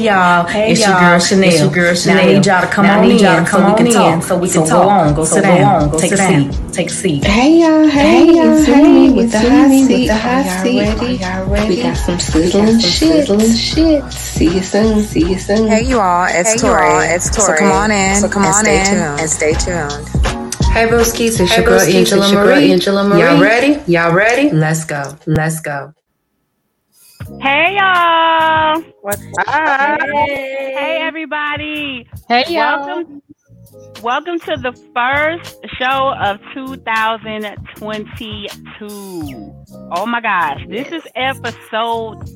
y'all. Hey, it's y'all. Your girl Chanel. It's your girl Chanel. Now I need y'all to come now on in so we can talk. Go sit down. Take a seat. Hey y'all. Hey y'all. With the hot seat. Y'all ready? We got some sizzling shit. See you soon. Hey you all. It's Tori. So come on in. And stay tuned. Hey Broskis, it's your girl Angela Marie. Y'all ready? Let's go. Hey y'all. What's up? Hey everybody. Hey y'all. Welcome to the first show of 2022. Oh my gosh. This is episode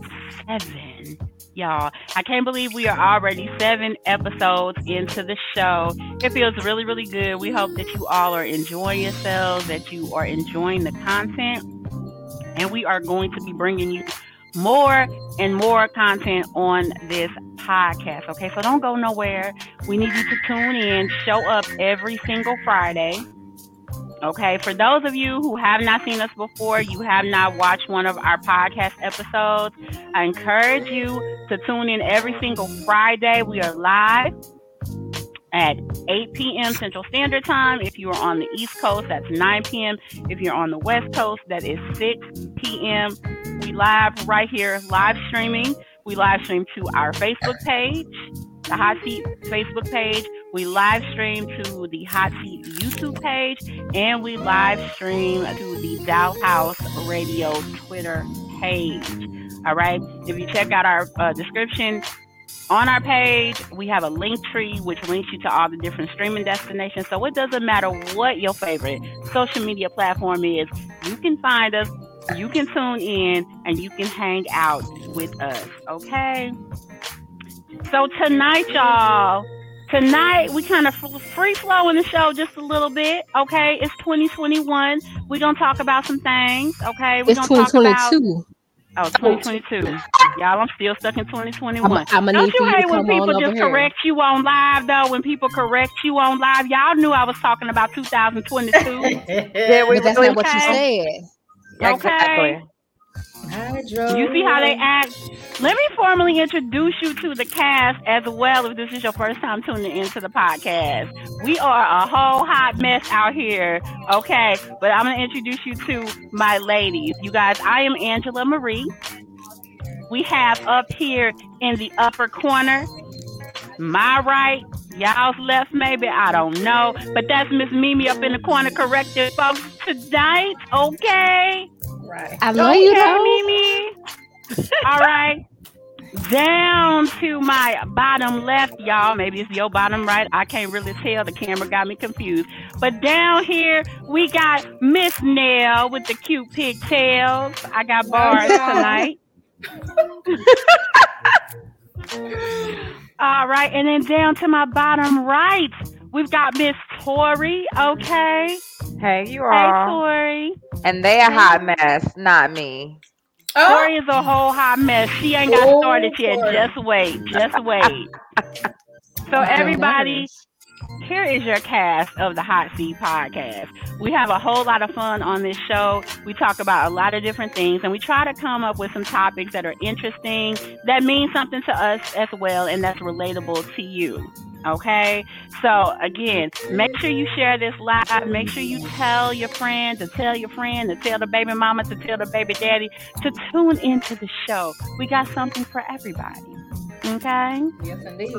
7. Y'all, I can't believe we are already 7 episodes into the show. It feels really, really good. We hope that you all are enjoying yourselves, that you are enjoying the content. And we are going to be bringing you more and more content on this podcast. Okay, so don't go nowhere. We need you to tune in, show up every single Friday. Okay, for those of you who have not seen us before, you have not watched one of our podcast episodes, I encourage you to tune in every single Friday. We are live at 8 p.m. Central Standard Time. If you are on the East Coast, that's 9 p.m. If you're on the West Coast, that is 6 p.m. We live right here, live streaming. We live stream to our Facebook page, the Hot Seat Facebook page. We live stream to the Hot Seat YouTube page, and we live stream to the Dollhouse Radio Twitter page. All right. If you check out our description on our page, we have a link tree, which links you to all the different streaming destinations. So it doesn't matter what your favorite social media platform is. You can find us, you can tune in, and you can hang out with us. Okay. So tonight, y'all. Tonight, we kind of free-flowing the show just a little bit, okay? It's 2021. We're going to talk about some things, okay? We're it's 2022. Talk about, 2022. Y'all, I'm still stuck in 2021. Don't you hate when people just correct you on live, though? When people correct you on live? Y'all knew I was talking about 2022. Yeah, but that's not what you said. Okay. Exactly. You see how they act? Let me formally introduce you to the cast as well, if this is your first time tuning into the podcast. We are a whole hot mess out here, okay? But I'm going to introduce you to my ladies. You guys, I am Angela Marie. We have up here in the upper corner, my right, y'all's left maybe, I don't know. But that's Miss Mimi up in the corner correcting folks tonight, okay? Right. I love you, Mimi. All right. Down to my bottom left, y'all. Maybe it's your bottom right. I can't really tell. The camera got me confused. But down here, we got Miss Nell with the cute pigtails. I got bars tonight. All right. And then down to my bottom right, we've got Miss Tori, okay? Hey, you all. Hey, Tori. And they a hot mess, not me. Oh. Tori is a whole hot mess. She ain't got started yet. Tori. Just wait. So everybody, here is your cast of the Hot Seat Podcast. We have a whole lot of fun on this show. We talk about a lot of different things, and we try to come up with some topics that are interesting, that mean something to us as well, and that's relatable to you. Okay, so again, make sure you share this live. Make sure you tell your friend to tell your friend to tell the baby mama to tell the baby daddy to tune into the show. We got something for everybody. Okay? Yes, indeed.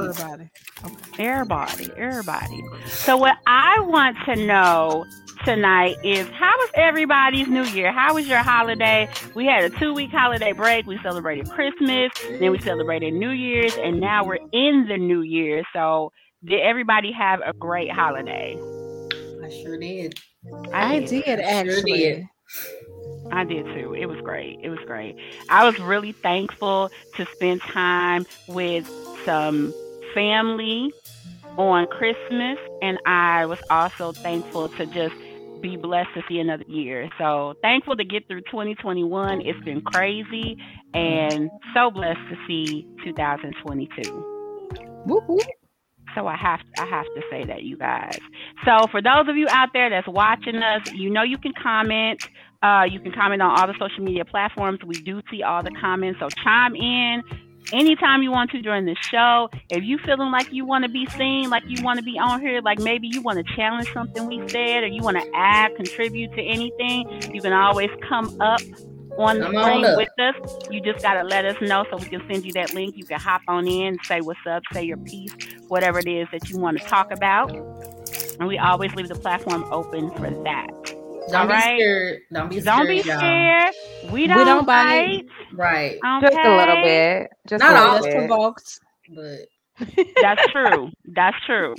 Everybody. So what I want to know tonight is, how was everybody's New Year? How was your holiday? We had a 2-week holiday break. We celebrated Christmas, then we celebrated New Year's, and now we're in the New Year. So did everybody have a great holiday? I sure did. I did, actually. I did too. It was great. I was really thankful to spend time with some family on Christmas, and I was also thankful to just be blessed to see another year. So thankful to get through 2021. It's been crazy, and so blessed to see 2022. Woo-hoo. So I have to say that, you guys. So for those of you out there that's watching us, you know you can comment. You can comment on all the social media platforms. We do see all the comments. So chime in. anytime you want to during the show. If you feeling like you want to be seen, like you want to be on here, like maybe you want to challenge something we said, or you want to add, contribute to anything, you can always come up on the link with us. You just got to let us know so we can send you that link. You can hop on in, say what's up, say your piece, whatever it is that you want to talk about. And we always leave the platform open for that. Don't be scared. Don't be scared. Y'all. We don't bite. Right. Okay. Just a little bit. Just not always provoked, but that's true. That's true.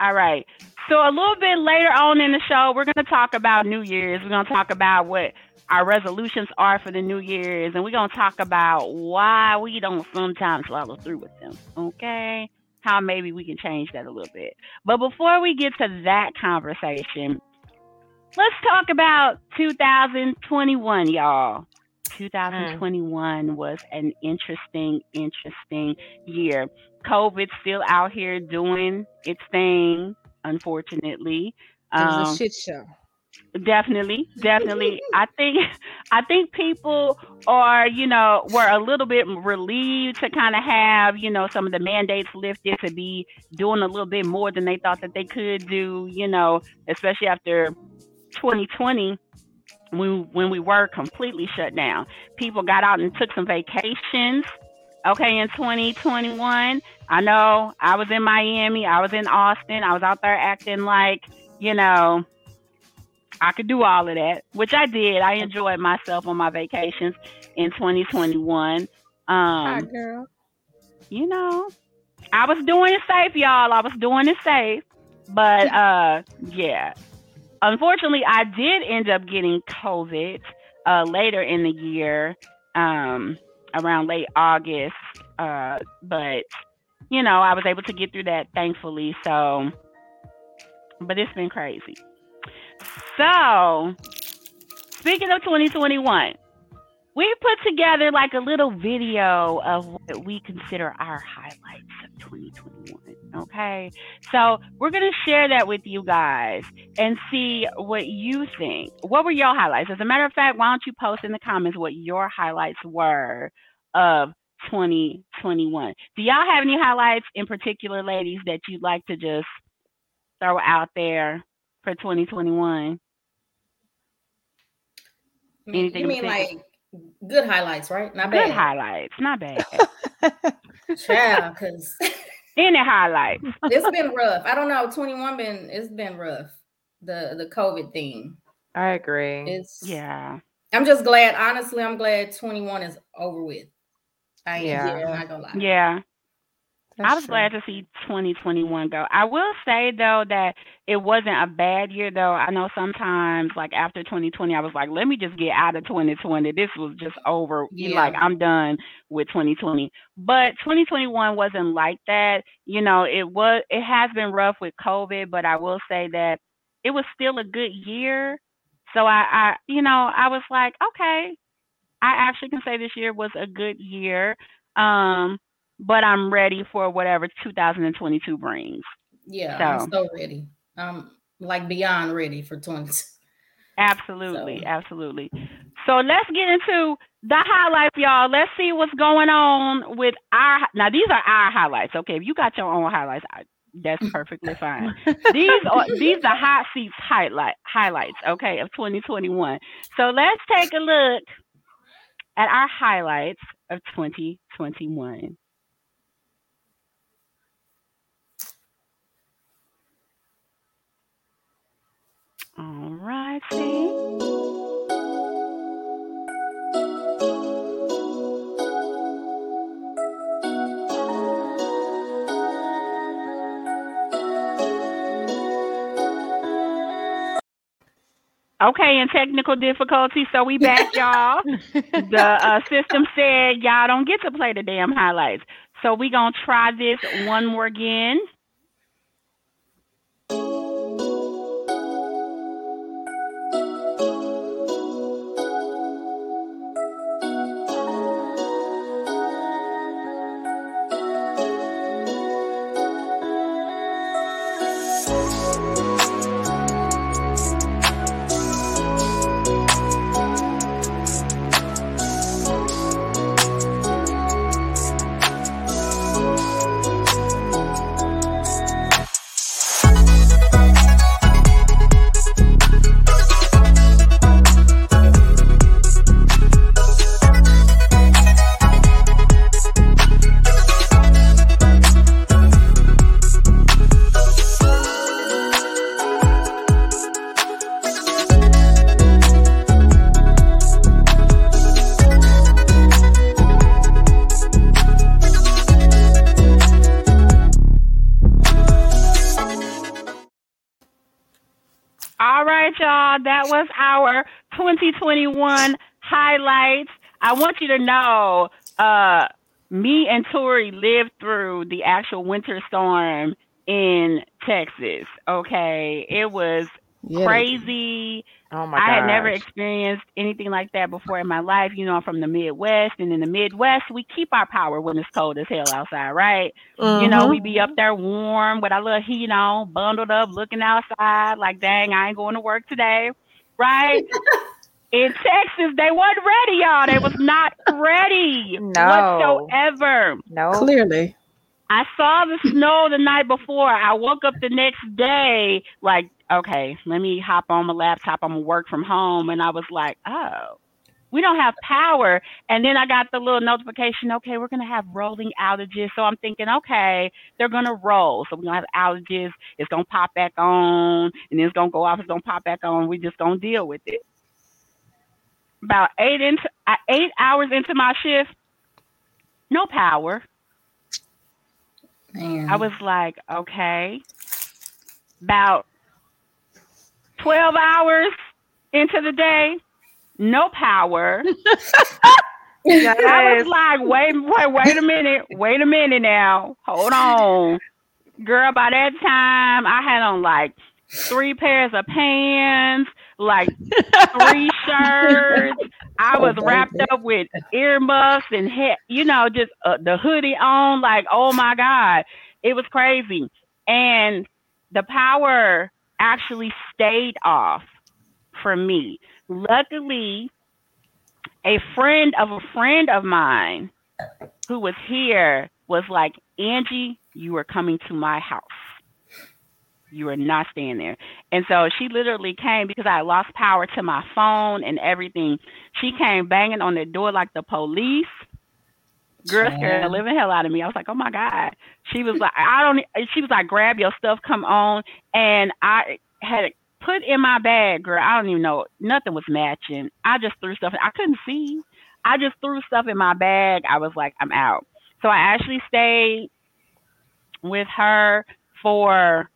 All right. So a little bit later on in the show, we're going to talk about New Year's. We're going to talk about what our resolutions are for the New Year's, and we're going to talk about why we don't sometimes follow through with them. Okay. How maybe we can change that a little bit. But before we get to that conversation, let's talk about 2021, y'all. 2021 was an interesting year. COVID's still out here doing its thing, unfortunately. It was a shit show. Definitely. I think people are, were a little bit relieved to kind of have, some of the mandates lifted, to be doing a little bit more than they thought that they could do, especially after 2020, when we were completely shut down. People got out and took some vacations. Okay, in 2021, I know I was in Miami, I was in Austin, I was out there acting like, I could do all of that, which I did. I enjoyed myself on my vacations in 2021. Hi, girl. I was doing it safe, y'all. I was doing it safe. But, yeah. Unfortunately, I did end up getting COVID later in the year, around late August. But, I was able to get through that, thankfully. So, but it's been crazy. So, speaking of 2021, we put together like a little video of what we consider our highlights of 2021, okay? So, we're going to share that with you guys and see what you think. What were your highlights? As a matter of fact, why don't you post in the comments what your highlights were of 2021. Do y'all have any highlights in particular, ladies, that you'd like to just throw out there for 2021? Anything you mean like good highlights, right? Not bad. Good highlights, not bad. Child, because any highlights. It's been rough. I don't know. 21 it's been rough. The COVID thing. I agree. I'm just glad. Honestly, I'm glad 21 is over with. I'm not gonna lie. Yeah. I was glad to see 2021 go. I will say, though, that it wasn't a bad year, though. I know sometimes, like, after 2020, I was like, let me just get out of 2020. This was just over. Yeah. Like, I'm done with 2020. But 2021 wasn't like that. It has been rough with COVID, but I will say that it was still a good year. So, I was like, okay, I actually can say this year was a good year. But I'm ready for whatever 2022 brings. Yeah, so. I'm so ready. I'm like beyond ready for 2022. Absolutely. So let's get into the highlights, y'all. Let's see what's going on with now these are our highlights. Okay, if you got your own highlights, that's perfectly fine. These are Hot Seats highlights, okay, of 2021. So let's take a look at our highlights of 2021. All right, see. Okay, and technical difficulty, so we back, y'all. The system said y'all don't get to play the damn highlights. So we gonna try this one more again. right, y'all. That was our 2021 highlights. I want you to know me and Tori lived through the actual winter storm in Texas. Okay. It was crazy. Oh my gosh. I had never experienced anything like that before in my life. You know, I'm from the Midwest, and in the Midwest, we keep our power when it's cold as hell outside, right? Mm-hmm. You know, we be up there warm with our little heat on, bundled up, looking outside like, dang, I ain't going to work today, right? In Texas, they weren't ready, y'all. They was not ready whatsoever. No. Clearly. I saw the snow the night before. I woke up the next day like, okay, let me hop on my laptop. I'm going to work from home. And I was like, oh, we don't have power. And then I got the little notification, okay, we're going to have rolling outages. So I'm thinking, okay, they're going to roll. So we're going to have outages. It's going to pop back on. And then it's going to go off. It's going to pop back on. We just going to deal with it. About 8 hours into my shift, no power. Man. I was like, okay. About 12 hours into the day, no power. Yes. I was like, wait a minute now. Hold on. Girl, by that time, I had on like 3 pairs of pants, like 3 shirts. I was wrapped up with earmuffs and hair, you know, just the hoodie on. Like, oh my God, it was crazy. And the power actually stayed off for me. Luckily, a friend of mine who was here was like, Angie, you are coming to my house. You are not staying there. And so she literally came because I lost power to my phone and everything. She came banging on the door like the police. Girl scared the living hell out of me. I was like, oh my God. She was like, grab your stuff, come on. And I had it put in my bag, girl. I don't even know. Nothing was matching. I just threw stuff. I couldn't see. I just threw stuff in my bag. I was like, I'm out. So I actually stayed with her for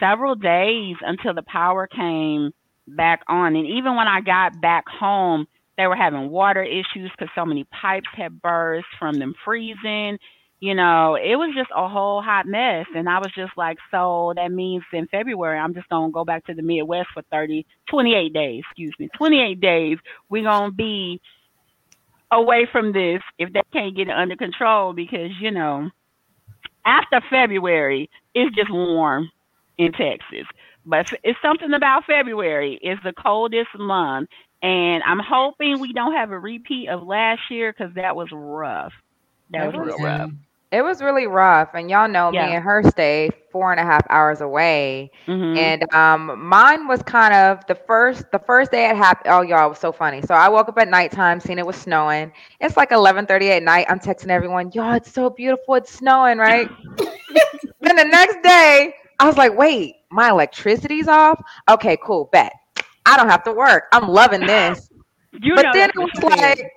several days until the power came back on. And even when I got back home, they were having water issues because so many pipes had burst from them freezing. You know, it was just a whole hot mess. And I was just like, so that means in February, I'm just going to go back to the Midwest for 28 days. 28 days. We're going to be away from this if they can't get it under control because, you know, after February, it's just warm in Texas. But it's something about February. It's the coldest month. And I'm hoping we don't have a repeat of last year because that was rough. That was real rough. It was really rough. And y'all know me and her stay 4.5 hours away. Mm-hmm. And mine was kind of the first day it happened. Oh, y'all, it was so funny. So I woke up at nighttime, seen it was snowing. It's like 11:30 at night. I'm texting everyone, y'all, it's so beautiful. It's snowing, right? Then the next day, I was like, wait, my electricity's off? Okay, cool, bet. I don't have to work. I'm loving this. But then it was like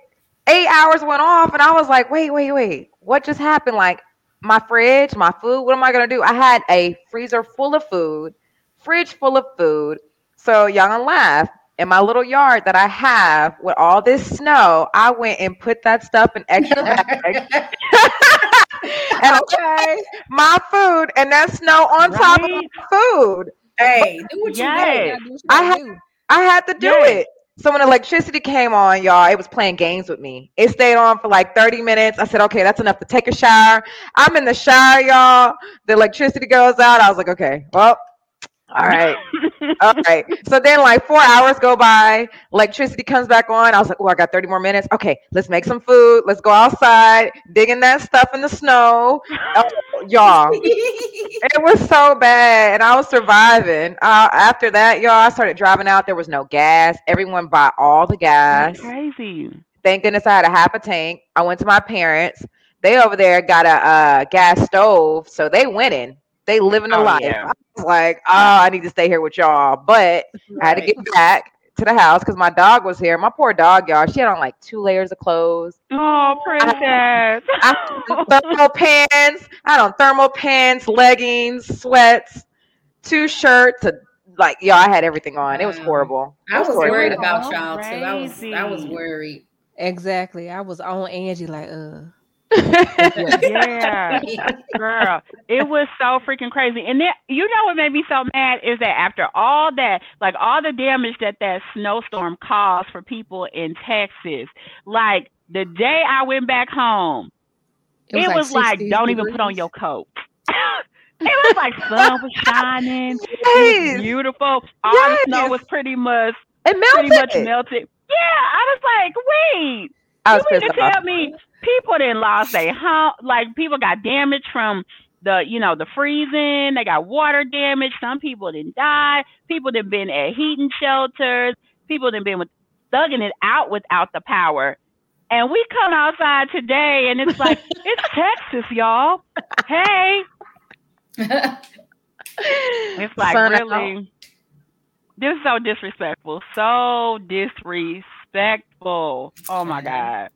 8 hours went off, and I was like, wait. What just happened? Like, my fridge, my food, what am I going to do? I had a freezer full of food, fridge full of food. So y'all gonna laugh. In my little yard that I have with all this snow, I went and put that stuff in extra bags. And okay, my food and that snow on top of my food. Hey, do what you do. I had to do it. So when electricity came on, y'all, it was playing games with me. It stayed on for like 30 minutes. I said, okay, that's enough to take a shower. I'm in the shower, y'all. The electricity goes out. I was like, okay, well, all right. All right. So then like 4 hours go by. Electricity comes back on. I was like, oh, I got 30 more minutes. Okay, let's make some food. Let's go outside, digging that stuff in the snow. Oh, y'all, it was so bad. And I was surviving. After that, y'all, I started driving out. There was no gas. Everyone bought all the gas. That's crazy. Thank goodness I had a half a tank. I went to my parents. They over there got a gas stove. So they went in. They living a life. Yeah. I was like, oh, I need to stay here with y'all. But I had to get back to the house because my dog was here. My poor dog, y'all. She had on like 2 layers of clothes. Oh, princess. I had thermal pants, leggings, sweats, 2 shirts, like, y'all, I had everything on. It was horrible. I was worried about y'all too. I was worried. Exactly. I was on Angie like, yeah, girl, it was so freaking crazy. And then, you know what made me so mad is that after all that, like all the damage that snowstorm caused for people in Texas, like the day I went back home, it was like don't even put on your coat. It was like sun was shining, it was beautiful. All the snow was pretty much melted. Yeah, I was like, wait, you mean to tell me people didn't lose their home? Like, people got damaged from the freezing. They got water damage. Some people didn't die. People didn't been at heating shelters. People didn't been thugging it out without the power. And we come outside today, and it's like, it's Texas, y'all. Hey. It's like, really, this is so disrespectful. So disrespectful. Oh, my God.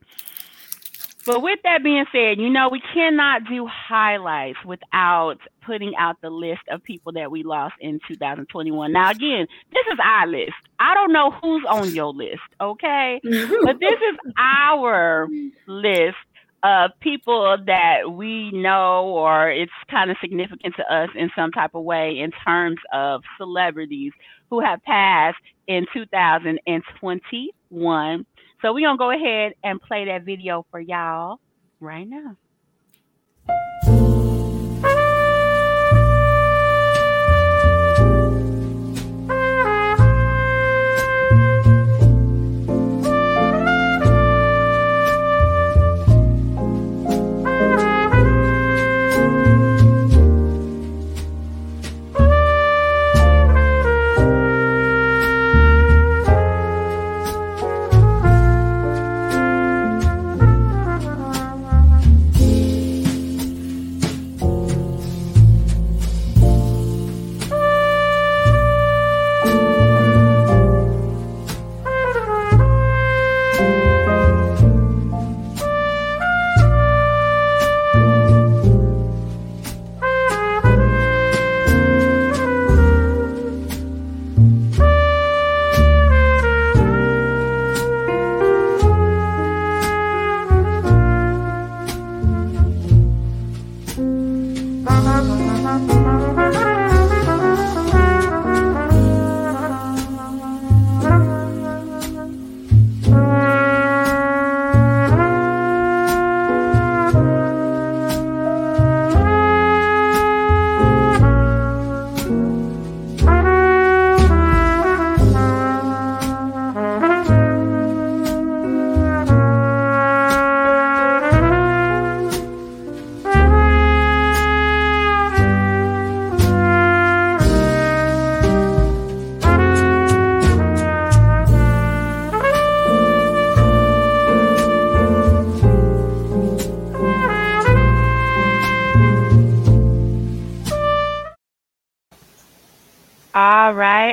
But with that being said, we cannot do highlights without putting out the list of people that we lost in 2021. Now, again, this is our list. I don't know who's on your list, okay? But this is our list of people that we know, or it's kind of significant to us in some type of way in terms of celebrities who have passed in 2021. So we're going to go ahead and play that video for y'all right now.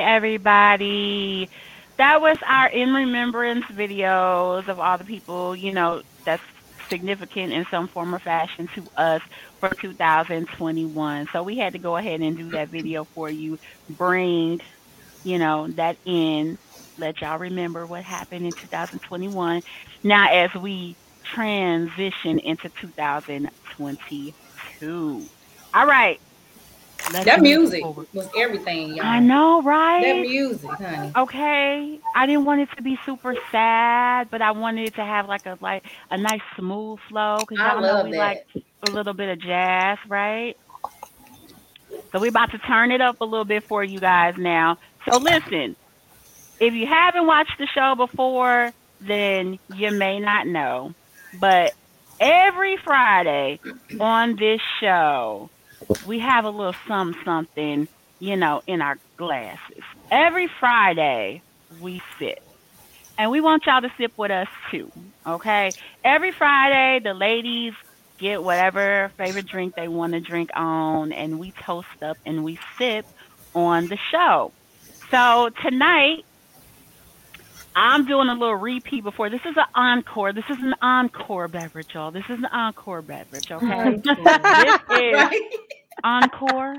Everybody, that was our in remembrance videos of all the people that's significant in some form or fashion to us for 2021. So we had to go ahead and do that video for you, bring that in, let y'all remember what happened in 2021 now as we transition into 2022. All right. That music was everything, y'all. I know, right? That music, honey. Okay. I didn't want it to be super sad, but I wanted it to have like a nice smooth flow. Cause I love that. Like a little bit of jazz, right? So we're about to turn it up a little bit for you guys now. So listen, if you haven't watched the show before, then you may not know. But every Friday on this show, we have a little something, in our glasses. Every Friday, we sip. And we want y'all to sip with us, too, okay? Every Friday, the ladies get whatever favorite drink they want to drink on, and we toast up and we sip on the show. So tonight, I'm doing a little repeat before. This is an encore. This is an encore beverage, y'all. This is an encore beverage, okay? This is... Encore.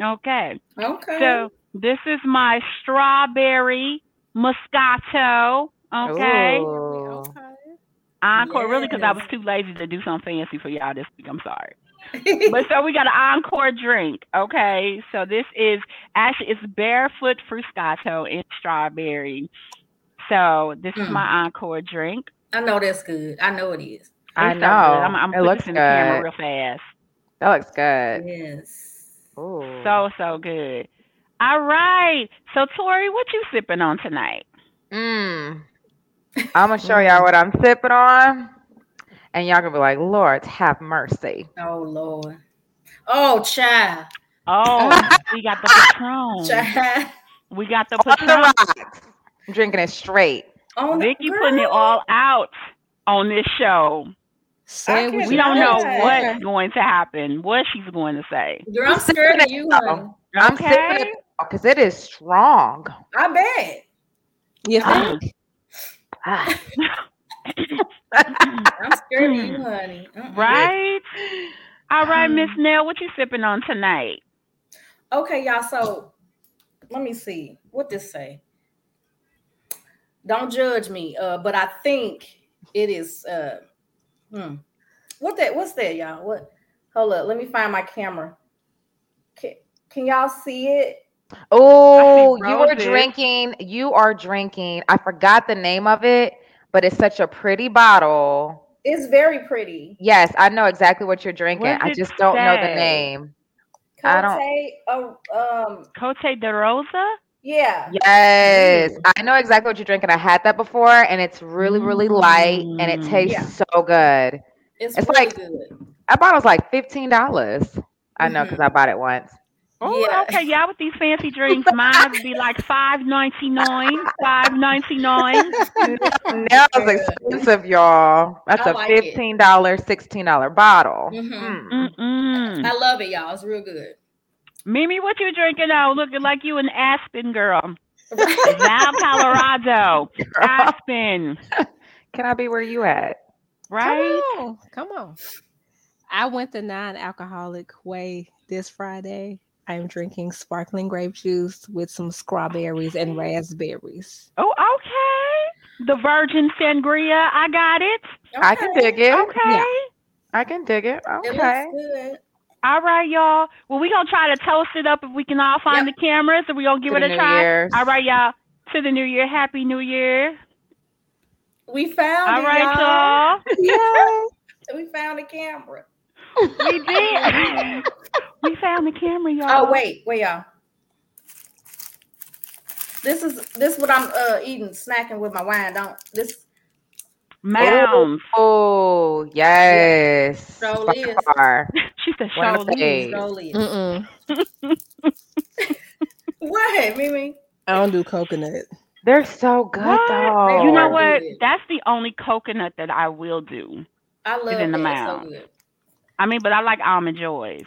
Okay. So This is my strawberry moscato. Okay. Ooh. Encore, yes. Really, because I was too lazy to do something fancy for y'all this week. I'm sorry. But so we got an encore drink. Okay. So this is actually, it's Barefoot Fruscato and strawberry. So this is my encore drink. I know that's good. I know it is. I know. I'm putting this in the camera real fast. That looks good. Yes. Ooh. So good. All right. So Tori, what you sipping on tonight? I'm gonna show y'all what I'm sipping on, and y'all gonna be like, "Lord, have mercy!" Oh Lord. Oh child. Oh, we got the Patron. Child. We got the Patron. On the rocks. I'm drinking it straight. Oh, Vicky putting it all out on this show. We don't know what's going to happen, what she's going to say. Girl, I'm scared of you. I'm sipping it because it is strong. I bet. You think? I'm scared of you, honey. Right? All right, Miss Nell, what you sipping on tonight? Okay, y'all. So let me see. What this say? Don't judge me, but I think it is. What's that, y'all? What? Hold up. Let me find my camera. Can y'all see it? Oh, you are drinking. I forgot the name of it, but it's such a pretty bottle. It's very pretty. Yes, I know exactly what you're drinking. I just don't know the name. Côtes de Rosé? Yeah. Yes. I know exactly what you're drinking. I had that before, and it's really, really light, and it tastes so good. It's really like good. I bought it was like $15. I know because I bought it once. Oh, yeah. Okay, y'all with these fancy drinks, mine would be like $5.99. Now it's expensive, y'all. That's like a $15, $16 bottle. I love it, y'all. It's real good. Mimi, what you drinking on? Looking like you an Aspen girl. Val, Colorado. Girl. Aspen. Can I be where you at? Right? Come on. I went the non-alcoholic way this Friday. I am drinking sparkling grape juice with some strawberries and raspberries. Oh, okay. The virgin sangria. I got it. Okay. I can dig it. Okay. Yeah. I can dig it. Okay. It looks good. All right, y'all. Well, we're going to try to toast it up if we can all find the cameras, and we're going to give it a try. Year's. All right, y'all. To the new year. Happy New Year. We found it, y'all. Yeah. We found the camera. We did. We found the camera, y'all. Oh, wait, y'all. This is what I'm eating, snacking with my wine. Mounds. Oh, yes. So she said, "Show." What, Mimi? I don't do coconut. They're so good, though. You know what? That's the only coconut that I will do. I love it. It's so good. I mean, but I like Almond Joys.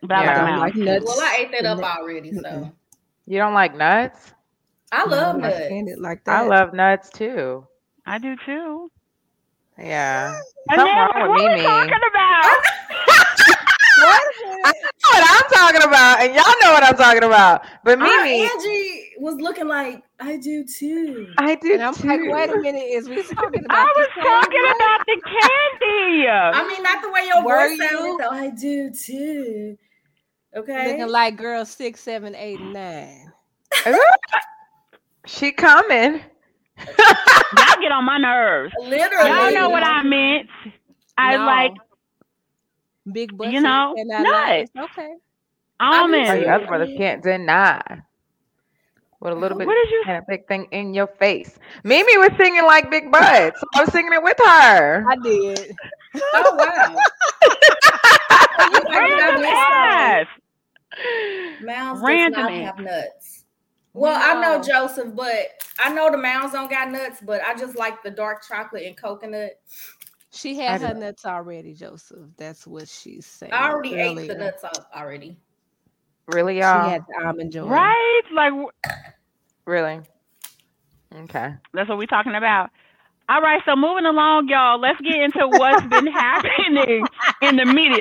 But I like nuts. Well, I ate that up already, so. You don't like nuts? I love nuts. Like that. I love nuts, too. I do, too. Yeah. Something wrong with Mimi. What are you talking about? I know what I'm talking about, and y'all know what I'm talking about. But Mimi. Angie was looking like, I do, too. I do, and I'm too. Like, wait a minute. Is we talking about about the candy. I mean, not the way your voice sounds. So I do, too. Okay. Looking like girl 6, 7, 8, 9. She coming. Y'all get on my nerves. Literally. Y'all know what I meant. Like big butt. You know, nuts. Okay. Almonds. Your other brothers can't deny. With a little bit of big thing in your face. Mimi was singing like big butt, so I was singing it with her. I did. Oh wow. Mounds does not have nuts. Well, no. I know Joseph, but I know the Mounds don't got nuts, but I just like the dark chocolate and coconut. She had her nuts already, Joseph. That's what she's saying. I already ate the nuts up already. Really, y'all? She had the Almond Joy. Right? Like, really? Okay. That's what we're talking about. All right, so moving along, y'all. Let's get into what's been happening in the media.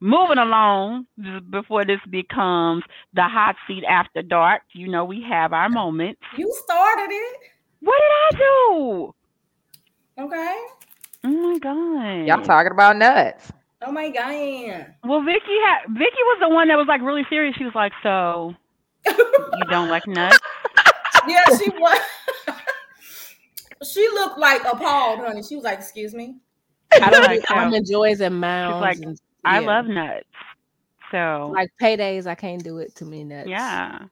Moving along, before this becomes the hot seat after dark, you know we have our moments. You started it. What did I do? Okay. Oh my God. Y'all talking about nuts. Oh my God. Well, Vicky was the one that was like really serious. She was like, so you don't like nuts? Yeah, she was. She looked like appalled, honey. She was like, excuse me. I don't like Almond Joys and Mounds. She's like, and, yeah. I love nuts. So like Paydays, I can't do it, to me nuts. Yeah.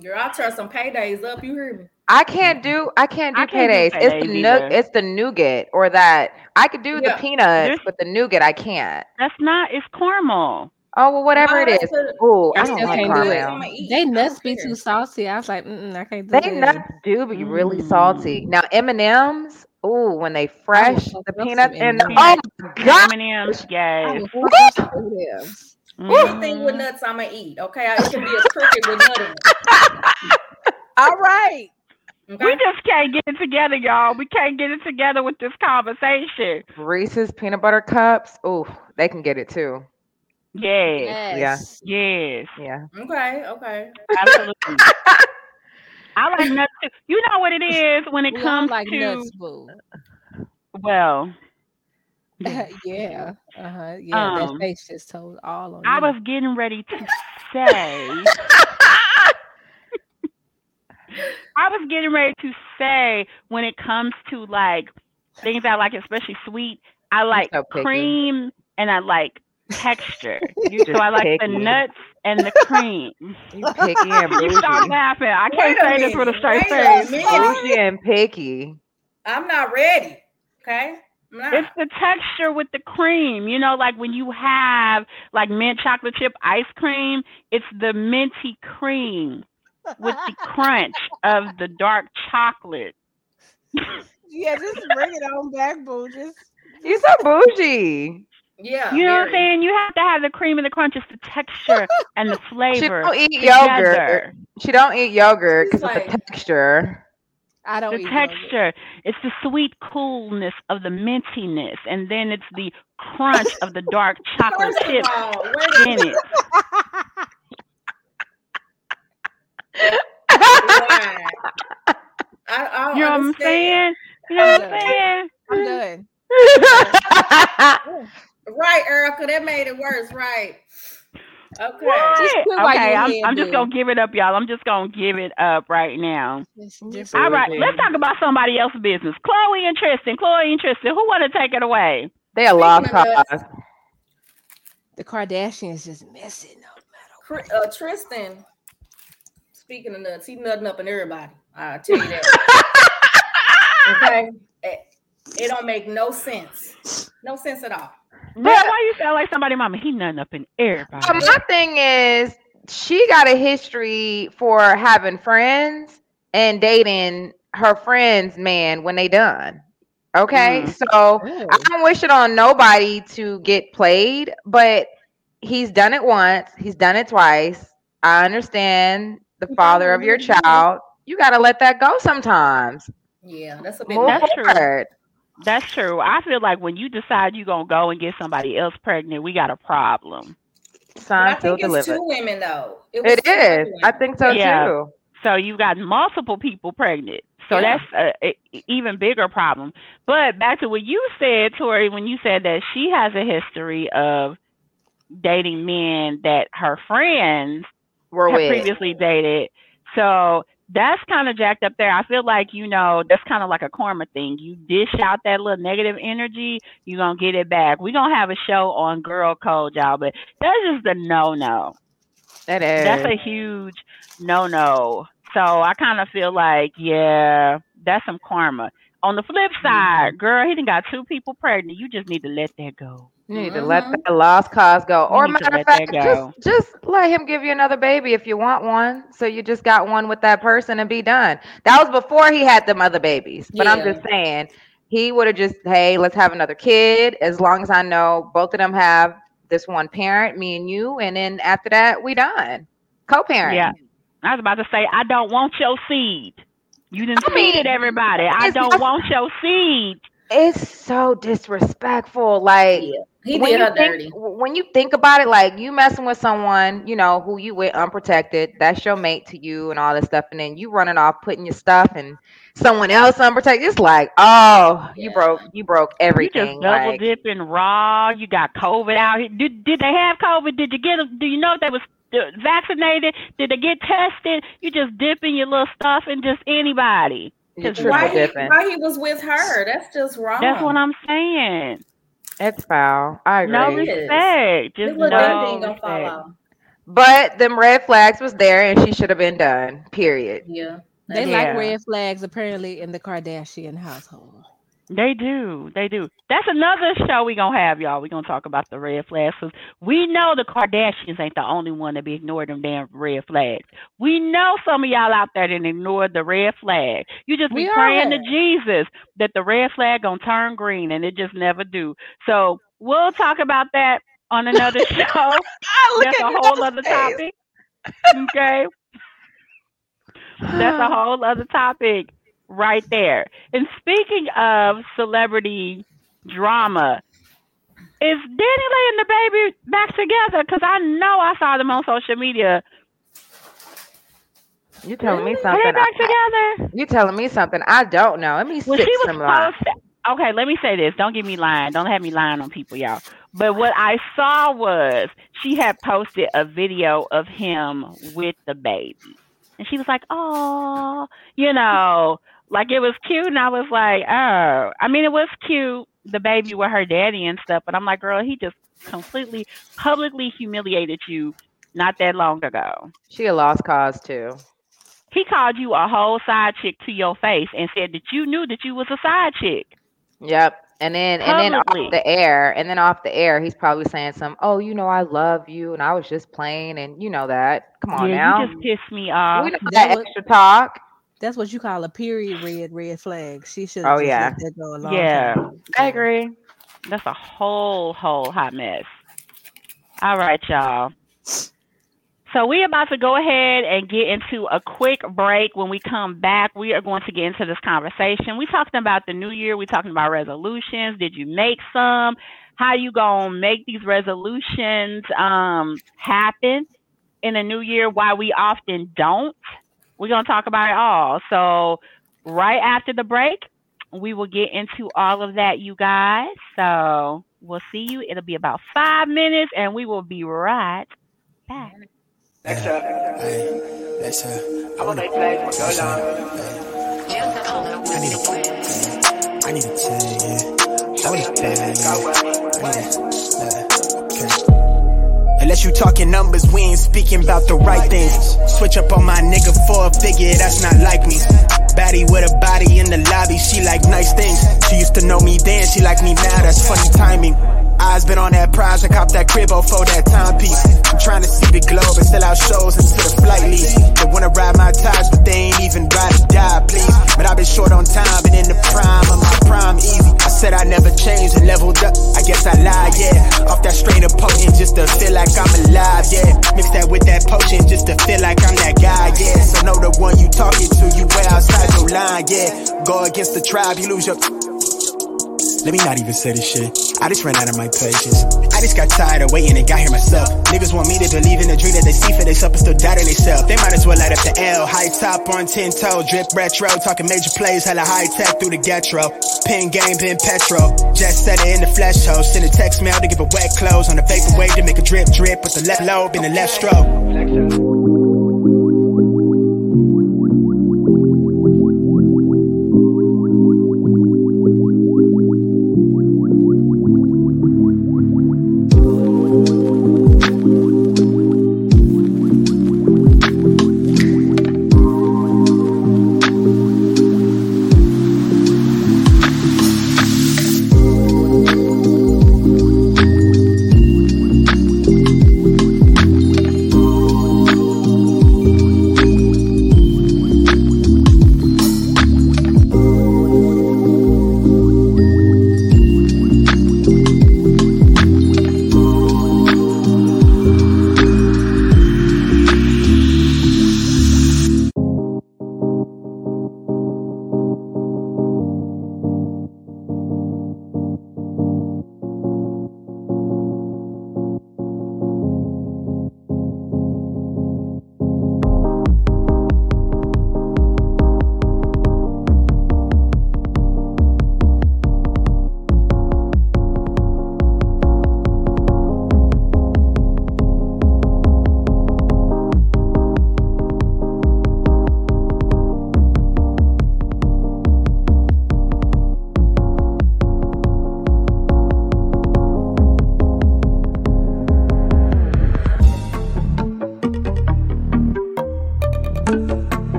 Girl, I'll turn some Paydays up. You hear me? I can't do Paydays. It's the nougat or that. I could do the peanuts, but the nougat I can't. That's not. It's caramel. Oh, well, whatever it is. Oh, I don't like caramel. They nuts be too salty. I was like, I can't do it. They nuts do be really salty. Now, M&Ms, ooh, when they fresh, the peanuts and the, oh my God. M&Ms, yes. Anything with nuts, I'm going to eat, okay? It can be a cricket with nuts. All right. Okay. We just can't get it together, y'all. We can't get it together with this conversation. Reese's peanut butter cups. Ooh, they can get it too. Yes. Yeah. Yes. Yeah. Okay. Absolutely. I like nuts too. You know what it is when it comes like to nuts, boo. Well. Yeah. Uh-huh. Yeah. That face just told all on I was getting ready to say. I was getting ready to say, when it comes to like things I like, especially sweet, I like cream and I like texture. So I like the nuts and the cream. You picky and bougie. You stop laughing. I can't say this with a straight face. Bougie and picky. I'm not ready. Okay? It's the texture with the cream. You know, like when you have like mint chocolate chip ice cream, it's the minty cream with the crunch of the dark chocolate. Yeah, just bring it on back, boo. You're so bougie. Yeah. You know what I'm saying? You have to have the cream and the crunch. It's the texture and the flavor. She don't eat yogurt. She don't eat yogurt because of the texture. I don't eat yogurt. The texture. It's the sweet coolness of the mintiness. And then it's the crunch of the dark chocolate chips in it. I you know what I'm saying? You know what I'm saying? I'm done. Right, Erica, that made it worse, right? Okay. Okay, I'm just gonna give it up, y'all. I'm just gonna give it up right now. All right, let's talk about somebody else's business. Chloe and Tristan, who wanna take it away? They are lost cause. The Kardashians just messing up. Tristan. Speaking of nuts, he's nutting up on everybody. I tell you that. Okay, it don't make no sense. No sense at all. But why you sound like somebody, mama? He nutting up in everybody. My thing is, she got a history for having friends and dating her friends' man when they done. Okay, so I don't wish it on nobody to get played, but he's done it once. He's done it twice. I understand. The father of your child, you gotta let that go sometimes. Yeah, that's true. That's true. I feel like when you decide you're gonna go and get somebody else pregnant, we got a problem. I think it's two women though. It is. I think so too. So you've got multiple people pregnant. So that's an even bigger problem. But back to what you said, Tori, when you said that she has a history of dating men that her friends were previously dated. So that's kind of jacked up there. I feel like, you know, that's kind of like a karma thing. You dish out that little negative energy, you're going to get it back. We're going to have a show on girl code, y'all, but that's just a no-no. That is. That's a huge no-no. So I kind of feel like, yeah, that's some karma. On the flip side, girl, he done got two people pregnant. You just need to let that go. You need to let that lost cause go. Or matter of fact, just let him give you another baby if you want one. So you just got one with that person and be done. That was before he had them other babies. But I'm just saying, he would have just, hey, let's have another kid. As long as I know both of them have this one parent, me and you. And then after that, we done. Co-parent. Yeah. I was about to say, I don't want your seed. You didn't feed it, everybody. I don't want your seed. It's so disrespectful. Like... Yeah. He did her dirty. When you think about it, like you messing with someone, you know, who you with unprotected, that's your mate to you and all that stuff. And then you running off, putting your stuff and someone else unprotected. It's like, oh, yeah. you broke everything. You just double dipping raw. You got COVID out here. Did they have COVID? Did you get them? Do you know if they was vaccinated? Did they get tested? You just dipping your little stuff in just anybody. Why he was with her? That's just wrong. That's what I'm saying. It's foul. I agree. No respect. Just no respect. But them red flags was there and she should have been done. Period. Yeah. They like red flags apparently in the Kardashian household. They do. That's another show we're going to have, y'all. We're going to talk about the red flags. We know the Kardashians ain't the only one to be ignoring them damn red flags. We know some of y'all out there that ignored the red flag. You just be praying to Jesus that the red flag going to turn green, and it just never do. So we'll talk about that on another show. That's a whole other topic. Okay? That's a whole other topic. Right there. And speaking of celebrity drama, is Dentley and the baby back together? Because I know I saw them on social media. You telling me something? Are they back together? You telling me something? I don't know. Let me Okay, let me say this. Don't get me lying. Don't have me lying on people, y'all. But what I saw was she had posted a video of him with the baby, and she was like, "Oh, you know." Like, it was cute, and I was like, oh. I mean, it was cute, the baby with her daddy and stuff, but I'm like, girl, he just completely, publicly humiliated you not that long ago. She a lost cause, too. He called you a whole side chick to your face and said that you knew that you was a side chick. Yep. And then off the air, he's probably saying some, oh, you know, I love you, and I was just playing, and you know that. Come on now. You just pissed me off. We don't that extra talk. That's what you call a period red flag. She should have let that go a long time. I agree. That's a whole hot mess. All right, y'all. So we're about to go ahead and get into a quick break. When we come back, we are going to get into this conversation. We talked about the new year. We're talking about resolutions. Did you make some? How you going to make these resolutions happen in the new year? Why we often don't. We're going to talk about it all. So right after the break, we will get into all of that, you guys. So we'll see you. It'll be about 5 minutes, and we will be right back. Unless you talking numbers, we ain't speaking about the right things. Switch up on my nigga for a figure, that's not like me. Baddie with a body in the lobby, she like nice things. She used to know me then, she like me now, that's funny timing. Eyes been on that prize, I cop that crib for that timepiece. I'm trying to see the globe and sell out shows into the flight league. They wanna ride my ties, but they ain't even ride or die, please. But I've been short on time, and in the prime of my prime easy. I said I never changed and leveled up, I guess I lied, yeah. Off that strain of potent just to feel like I'm alive, yeah. Mix that with that potion just to feel like I'm that guy, yeah. So know the one you talking to, you way outside your line, yeah. Go against the tribe, you lose your... Let me not even say this shit. I just ran out of my patience. I just got tired of waiting and got here myself. Niggas want me to believe in the dream that they see for themselves and still doubting themselves. They might as well light up the L. High top on 10 toe, drip retro, talking major plays, hella high tech through the getro. Pin game, pin petrol, jet setter in the flesh hole. Send a text mail to give a wet clothes on the vapor wave to make a drip drip with the left lobe and the left stroke.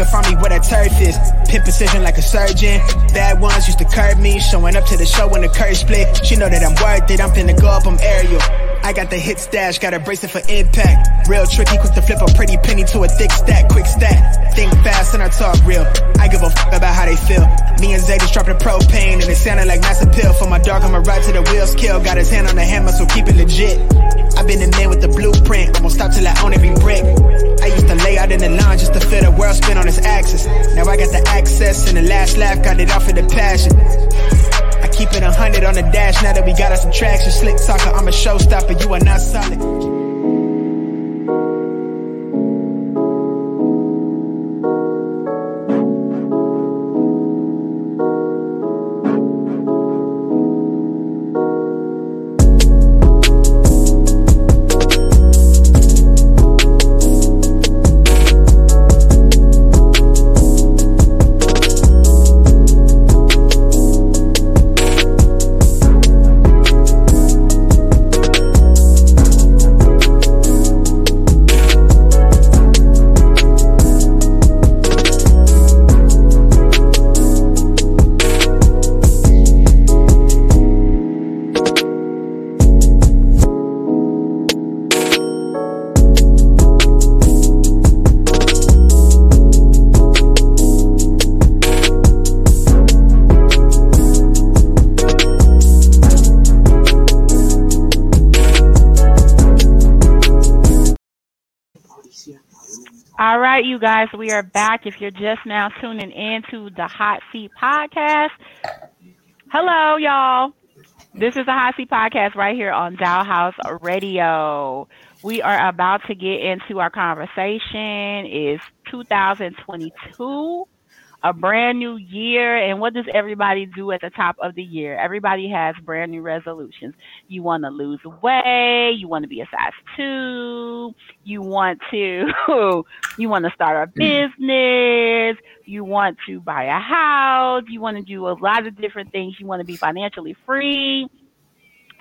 could find me where that turf is. Pin precision like a surgeon. Bad ones used to curb me. Showing up to the show when the curve split. She know that I'm worth it. I'm finna go up, I'm aerial. I got the hit stash, got a bracelet for impact. Real tricky, quick to flip a pretty penny to a thick stack. Quick stat, think fast and I talk real. I give a f*** about how they feel. Me and Zadie's dropped the propane and it sounded like mass appeal. For my dog, I'ma ride till the wheels kill. Got his hand on the hammer, so keep it legit. I've been the man with the blueprint. I won't stop till I own every brick. I used to lay out in the lawn just to feel the world spin on its axis. Now I got the access and the last laugh, got it off of the passion. I keep it 100 on the dash, now that we got us some traction. Slick soccer, I'm a showstopper, you are not solid. All right, you guys, we are back. If you're just now tuning in to the Hot Seat Podcast, hello, y'all. This is the Hot Seat Podcast right here on Dollhouse Radio. We are about to get into our conversation. It's 2022, a brand new year. And what does everybody do at the top of the year? Everybody has brand new resolutions. You want to lose weight. You want to be a size 2. You want to start a business. You want to buy a house. You want to do a lot of different things. You want to be financially free.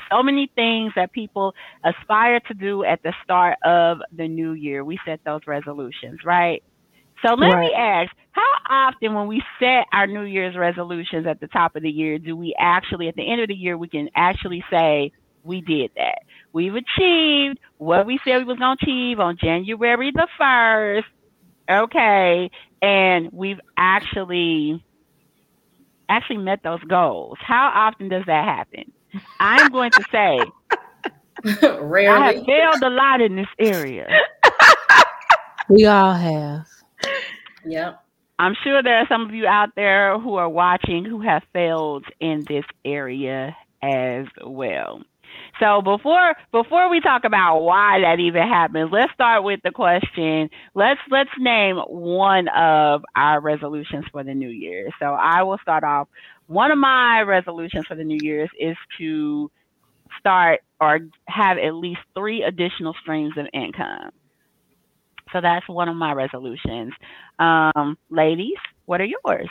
So many things that people aspire to do at the start of the new year. We set those resolutions, right? So let me ask, how often when we set our New Year's resolutions at the top of the year, do we actually, at the end of the year, we can actually say we did that? We've achieved what we said we was going to achieve on January the 1st. Okay. And we've actually met those goals. How often does that happen? I'm going to say, rarely. I have failed a lot in this area. We all have. Yep. I'm sure there are some of you out there who are watching who have failed in this area as well. So before we talk about why that even happens, let's start with the question. Let's name one of our resolutions for the new year. So I will start off. One of my resolutions for the new year's is to start or have at least 3 additional streams of income. So that's one of my resolutions. Ladies, what are yours?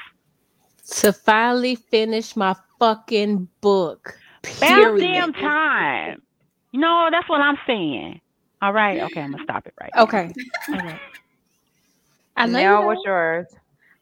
To finally finish my fucking book. About damn time. No, that's what I'm saying. All right. Okay, I'm going to stop it right now. Okay. Now, what's yours?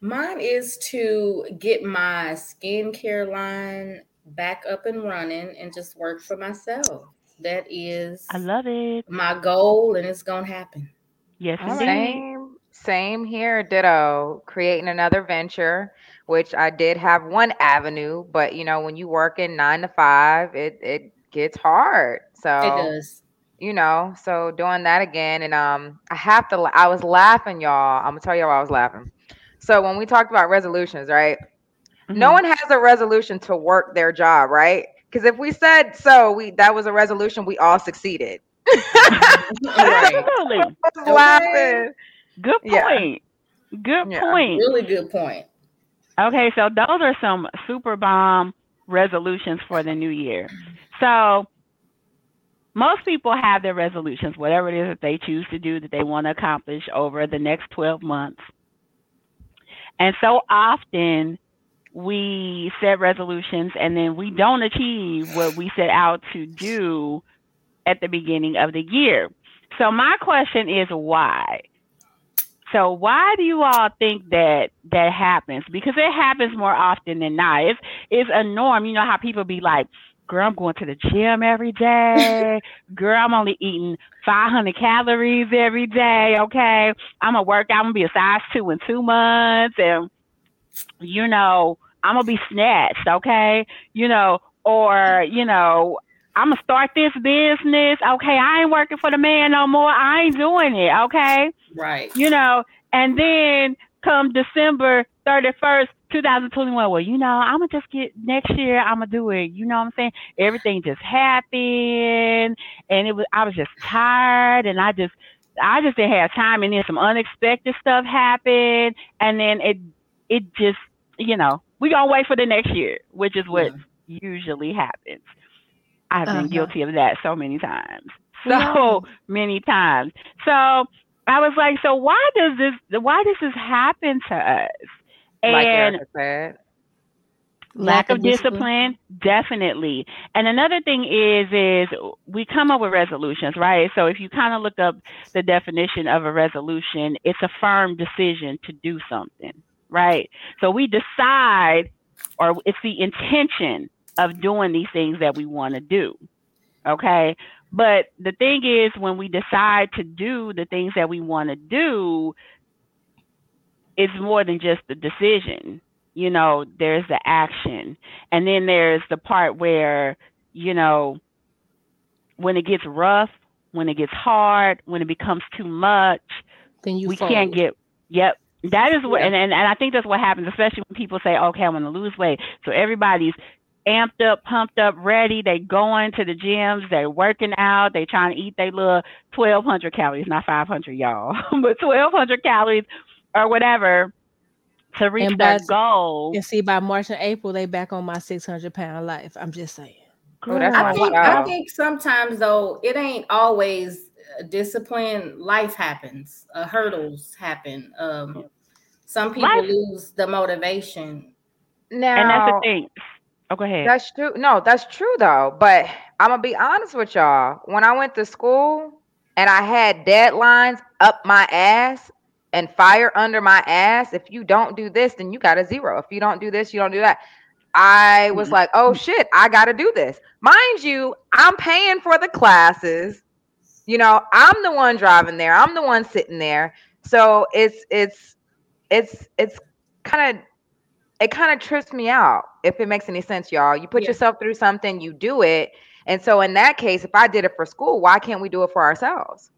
Mine is to get my skincare line back up and running and just work for myself. That is, I love it. My goal, and it's going to happen. Yes, right. Same here, ditto. Creating another venture, which I did have one avenue, but you know, when you work in 9 to 5, it gets hard. So it does. You know, so doing that again, and I was laughing, y'all. I'm gonna tell y'all why I was laughing. So when we talked about resolutions, right? Mm-hmm. No one has a resolution to work their job, right? Because if we said so, that was a resolution. We all succeeded. Absolutely. Laughing. Good point. Yeah. Good point. Really good point. Okay, so those are some super bomb resolutions for the new year. So most people have their resolutions, whatever it is that they choose to do that they want to accomplish over the next 12 months. And so often we set resolutions and then we don't achieve what we set out to do at the beginning of the year. So my question is why? So why do you all think that happens? Because it happens more often than not. It's a norm. You know how people be like, girl, I'm going to the gym every day. Girl, I'm only eating 500 calories every day. Okay. I'm going to work out. I'm going to be a size 2 in 2 months. And, you know, I'm going to be snatched. Okay. You know, or, you know, I'm going to start this business. Okay. I ain't working for the man no more. I ain't doing it. Okay. Right. You know, and then come December 31st, 2021, well, you know, I'm going to just get next year. I'm going to do it. You know what I'm saying? Everything just happened. And I was just tired. And I just didn't have time. And then some unexpected stuff happened. And then it just, you know, we going to wait for the next year, which is what usually happens. I've been guilty of that so many times. So I was like, so why does this happen to us? Like Erica said, lack of discipline, definitely. And another thing is we come up with resolutions, right? So if you kind of look up the definition of a resolution, it's a firm decision to do something, right? So we decide, or it's the intention of doing these things that we want to do, okay? But the thing is, when we decide to do the things that we want to do, it's more than just the decision, you know, there's the action. And then there's the part where, you know, when it gets rough, when it gets hard, when it becomes too much, then that is what, and I think that's what happens, especially when people say, okay, I'm going to lose weight. So everybody's amped up, pumped up, ready. They going to the gyms, they're working out, they trying to eat their little 1,200 calories, not 500 y'all, but 1,200 calories or whatever to reach their goal. And see, by March and April, they back on my 600-pound life. I'm just saying. Cool. I think sometimes, though, it ain't always discipline. Life happens. Hurdles happen. Some people lose the motivation. Now, and that's the thing. Oh, go ahead. That's true. No, that's true, though. But I'm going to be honest with y'all. When I went to school and I had deadlines up my ass, and fire under my ass. If you don't do this, then you got a zero. If you don't do this, you don't do that. I was like, oh shit, I got to do this. Mind you, I'm paying for the classes. You know, I'm the one driving there. I'm the one sitting there. So it kind of trips me out. If it makes any sense, y'all, you put yourself through something, you do it. And so in that case, if I did it for school, why can't we do it for ourselves?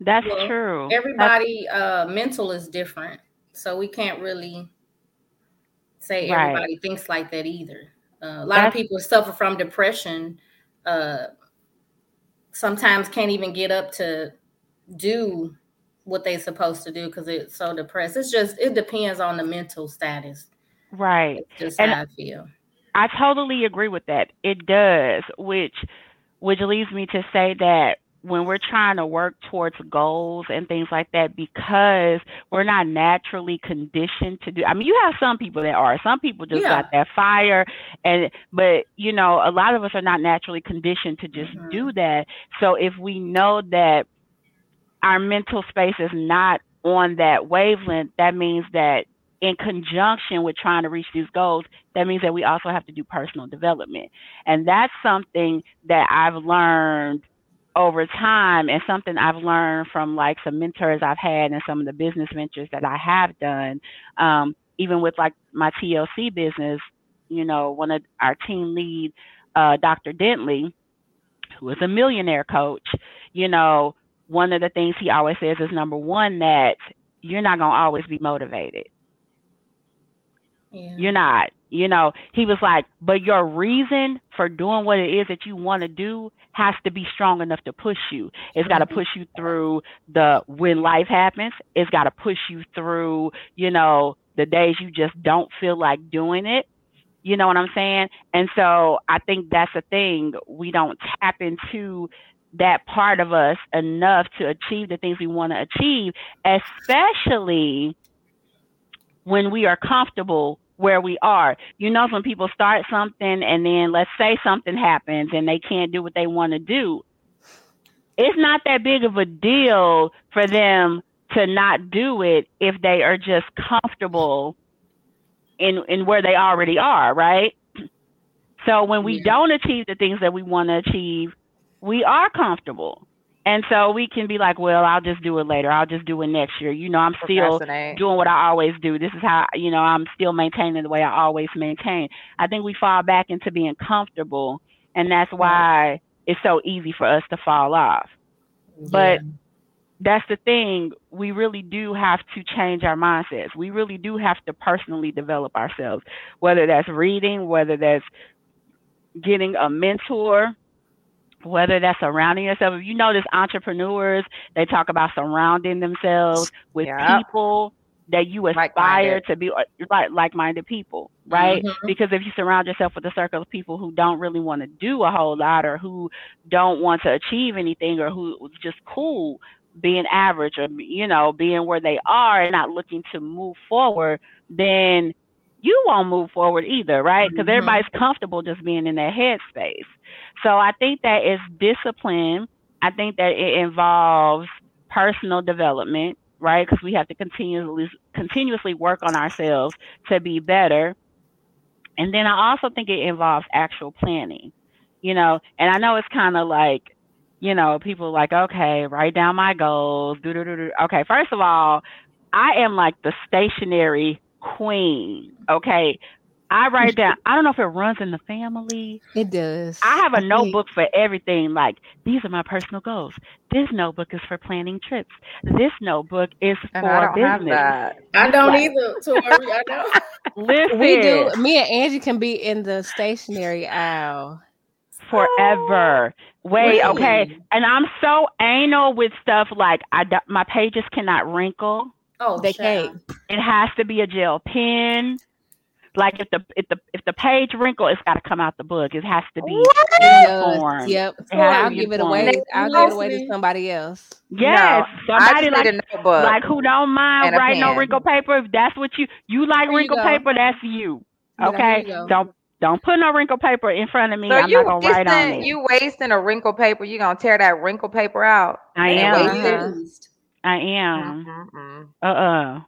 That's true. Everybody mental is different. So we can't really say everybody thinks like that either. A lot of people suffer from depression. Sometimes can't even get up to do what they're supposed to do because it's so depressed. It's just, it depends on the mental status. Right. It's just how I feel. I totally agree with that. It does, which leads me to say that when we're trying to work towards goals and things like that, because we're not naturally conditioned to do. I mean, you have some people that are. Some people just got that fire, but you know, a lot of us are not naturally conditioned to just do that. So if we know that our mental space is not on that wavelength, that means that in conjunction with trying to reach these goals, that means that we also have to do personal development. And that's something that I've learned over time, and something I've learned from like some mentors I've had and some of the business ventures that I have done, even with like my TLC business, you know, one of our team lead, Dr. Dentley, who is a millionaire coach, you know, one of the things he always says is, number one, that you're not going to always be motivated. Yeah. You're not, you know, he was like, but your reason for doing what it is that you want to do has to be strong enough to push you. It's got to push you through when life happens. It's got to push you through, you know, the days you just don't feel like doing it. You know what I'm saying? And so I think that's the thing. We don't tap into that part of us enough to achieve the things we want to achieve, especially when we are comfortable where we are. You know, when people start something and then let's say something happens and they can't do what they want to do, it's not that big of a deal for them to not do it if they are just comfortable in where they already are, right? So when we don't achieve the things that we want to achieve, we are comfortable. And so we can be like, well, I'll just do it later. I'll just do it next year. You know, I'm still doing what I always do. This is how, you know, I'm still maintaining the way I always maintain. I think we fall back into being comfortable. And that's why it's so easy for us to fall off. But that's the thing. We really do have to change our mindsets. We really do have to personally develop ourselves, whether that's reading, whether that's getting a mentor, whether that's surrounding yourself. If you notice entrepreneurs, they talk about surrounding themselves with people that you aspire to be, like-minded people, right? Mm-hmm. Because if you surround yourself with a circle of people who don't really want to do a whole lot, or who don't want to achieve anything, or who just cool being average, or, you know, being where they are and not looking to move forward, then you won't move forward either, right? Because everybody's comfortable just being in their headspace. So I think that it's discipline. I think that it involves personal development, right? Because we have to continuously work on ourselves to be better. And then I also think it involves actual planning, you know, and I know it's kind of like, you know, people like, okay, write down my goals. Okay, first of all, I am like the stationary queen. Okay, I write down, I don't know if it runs in the family. It does. I have a notebook for everything. Like, these are my personal goals. This notebook is for planning trips. This notebook is for business. I don't either, Tori. I know. Listen, we do. Me and Angie can be in the stationery aisle forever. Wait, really? Okay. And I'm so anal with stuff like my pages cannot wrinkle. Oh, they can't. It has to be a gel pen. Like if the page wrinkle, it's got to come out the book. It has to be uniform. Yep. So I'll give it away. I'll give it away to somebody else. Yes, no, somebody like who don't mind writing on wrinkle paper. If that's what you like, wrinkle paper, that's you. Okay, don't put no wrinkle paper in front of me. So I'm not gonna write on it. You wasting a wrinkle paper. You are gonna tear that wrinkle paper out. I am. I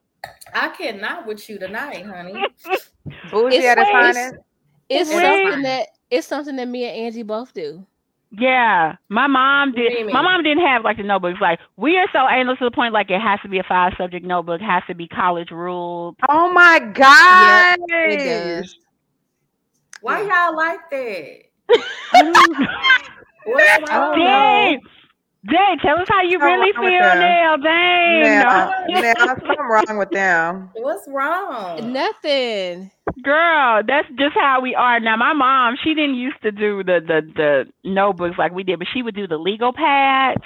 cannot with you tonight, honey. Bougie at its finest. It's something that me and Angie both do. Yeah, my mom did. My mom didn't have like the notebooks. Like, we are so anal to the point like it has to be a 5-subject notebook. Has to be college ruled. Oh my god! Yep, it does. Why y'all like that? Jay, tell us how you really feel now, dang. What's wrong with them? What's wrong? Nothing. Girl, that's just how we are. Now, my mom, she didn't used to do the notebooks like we did, but she would do the legal pads,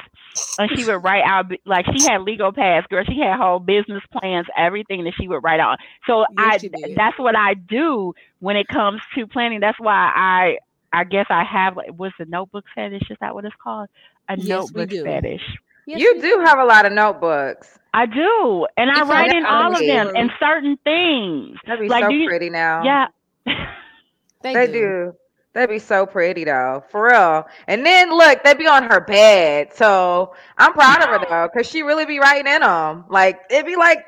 and she would write out, like, she had legal pads, girl. She had whole business plans, everything that she would write out. So that's what I do when it comes to planning. That's why I guess I have, what's the notebook fetish? Is that what it's called? Notebook fetish. Yes, you do have a lot of notebooks. I do. And I write in all of them and certain things. That'd be like, so pretty now. Yeah. they do. That'd be so pretty though. For real. And then look, they'd be on her bed. So I'm proud of her though, because she really be writing in them. Like, it'd be like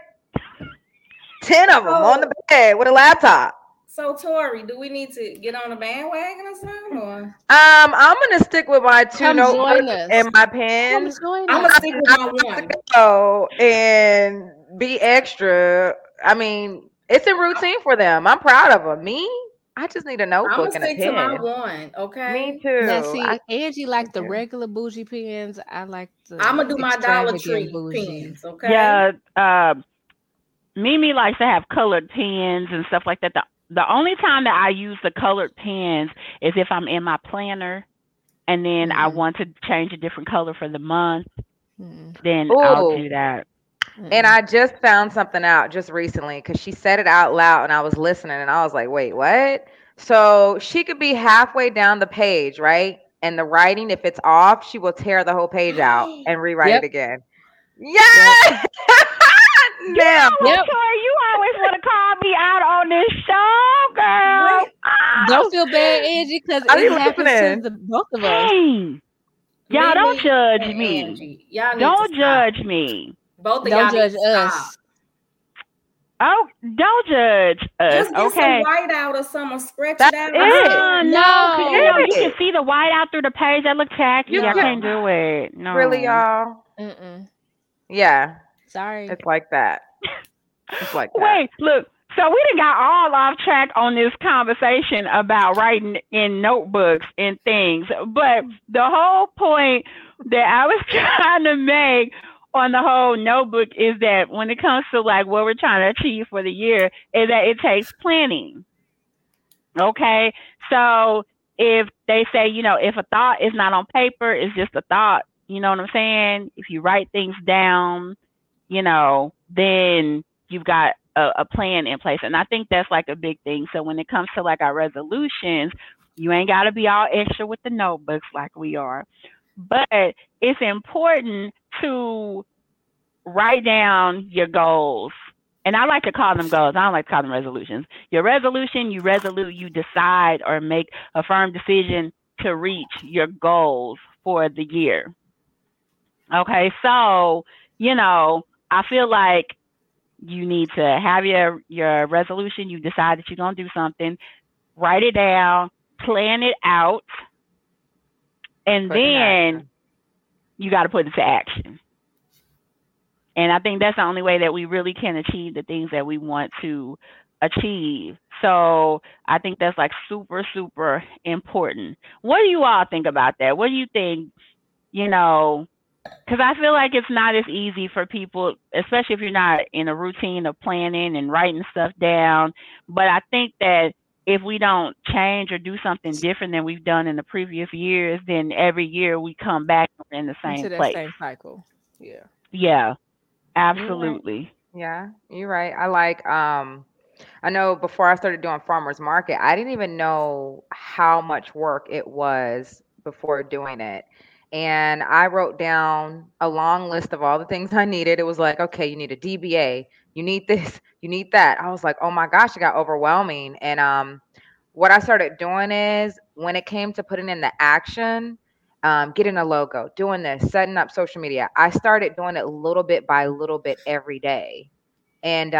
10 of them on the bed with a laptop. So, Tori, do we need to get on a bandwagon or something? Or? I'm going to stick with my 2 notebooks and my pen. I'm going to stick with my one. Go and be extra. I mean, it's a routine for them. I'm proud of them. Me, I just need a notebook and a pen. I'm going to stick to my one, okay? Me too. Now, see, Angie like the regular bougie pens. I like the I'm going to do my Dollar Tree pens, okay? Yeah. Mimi likes to have colored pens and stuff like that. The only time that I use the colored pens is if I'm in my planner and then I want to change a different color for the month, then I'll do that. And I just found something out just recently because she said it out loud and I was listening and I was like, wait, what? So she could be halfway down the page, right? And the writing, if it's off, she will tear the whole page out and rewrite it again. Yes! Yep. Now, Tori, you always want to call me out on this show, girl. Don't feel bad, Angie, because it happens to the both of us. Hey, y'all don't judge me. Don't judge me. Both of y'all judge us. Stop. Oh, don't judge us. Just get some white out or something, scratch that out. No, you can see the white out through the page. That looks tacky. I can't do it. No, really, y'all. Mm-mm. Yeah, sorry. It's like that. It's like that. Wait, look. So we done got all off track on this conversation about writing in notebooks and things. But the whole point that I was trying to make on the whole notebook is that when it comes to like what we're trying to achieve for the year is that it takes planning. Okay. So if they say, you know, if a thought is not on paper, it's just a thought, you know what I'm saying? If you write things down, you know, then you've got a plan in place. And I think that's like a big thing. So when it comes to like our resolutions, you ain't got to be all extra with the notebooks like we are. But it's important to write down your goals. And I like to call them goals. I don't like to call them resolutions. Your resolution, you resolute, you decide or make a firm decision to reach your goals for the year. Okay, so, you know, I feel like you need to have your resolution. You decide that you're going to do something. Write it down. Plan it out. And then you got to put it to action. And I think that's the only way that we really can achieve the things that we want to achieve. So I think that's like super, super important. What do you all think about that? What do you think, you know, because I feel like it's not as easy for people, especially if you're not in a routine of planning and writing stuff down. But I think that if we don't change or do something different than we've done in the previous years, then every year we come back in the same place. Same cycle. Yeah. Yeah. Absolutely. Yeah. You're right. I like, I know before I started doing farmers market, I didn't even know how much work it was before doing it. And I wrote down a long list of all the things I needed. It was like, okay, you need a DBA. You need this, you need that. I was like, oh my gosh, it got overwhelming. And what I started doing is when it came to putting in the action, getting a logo, doing this, setting up social media, I started doing it little bit by little bit every day. And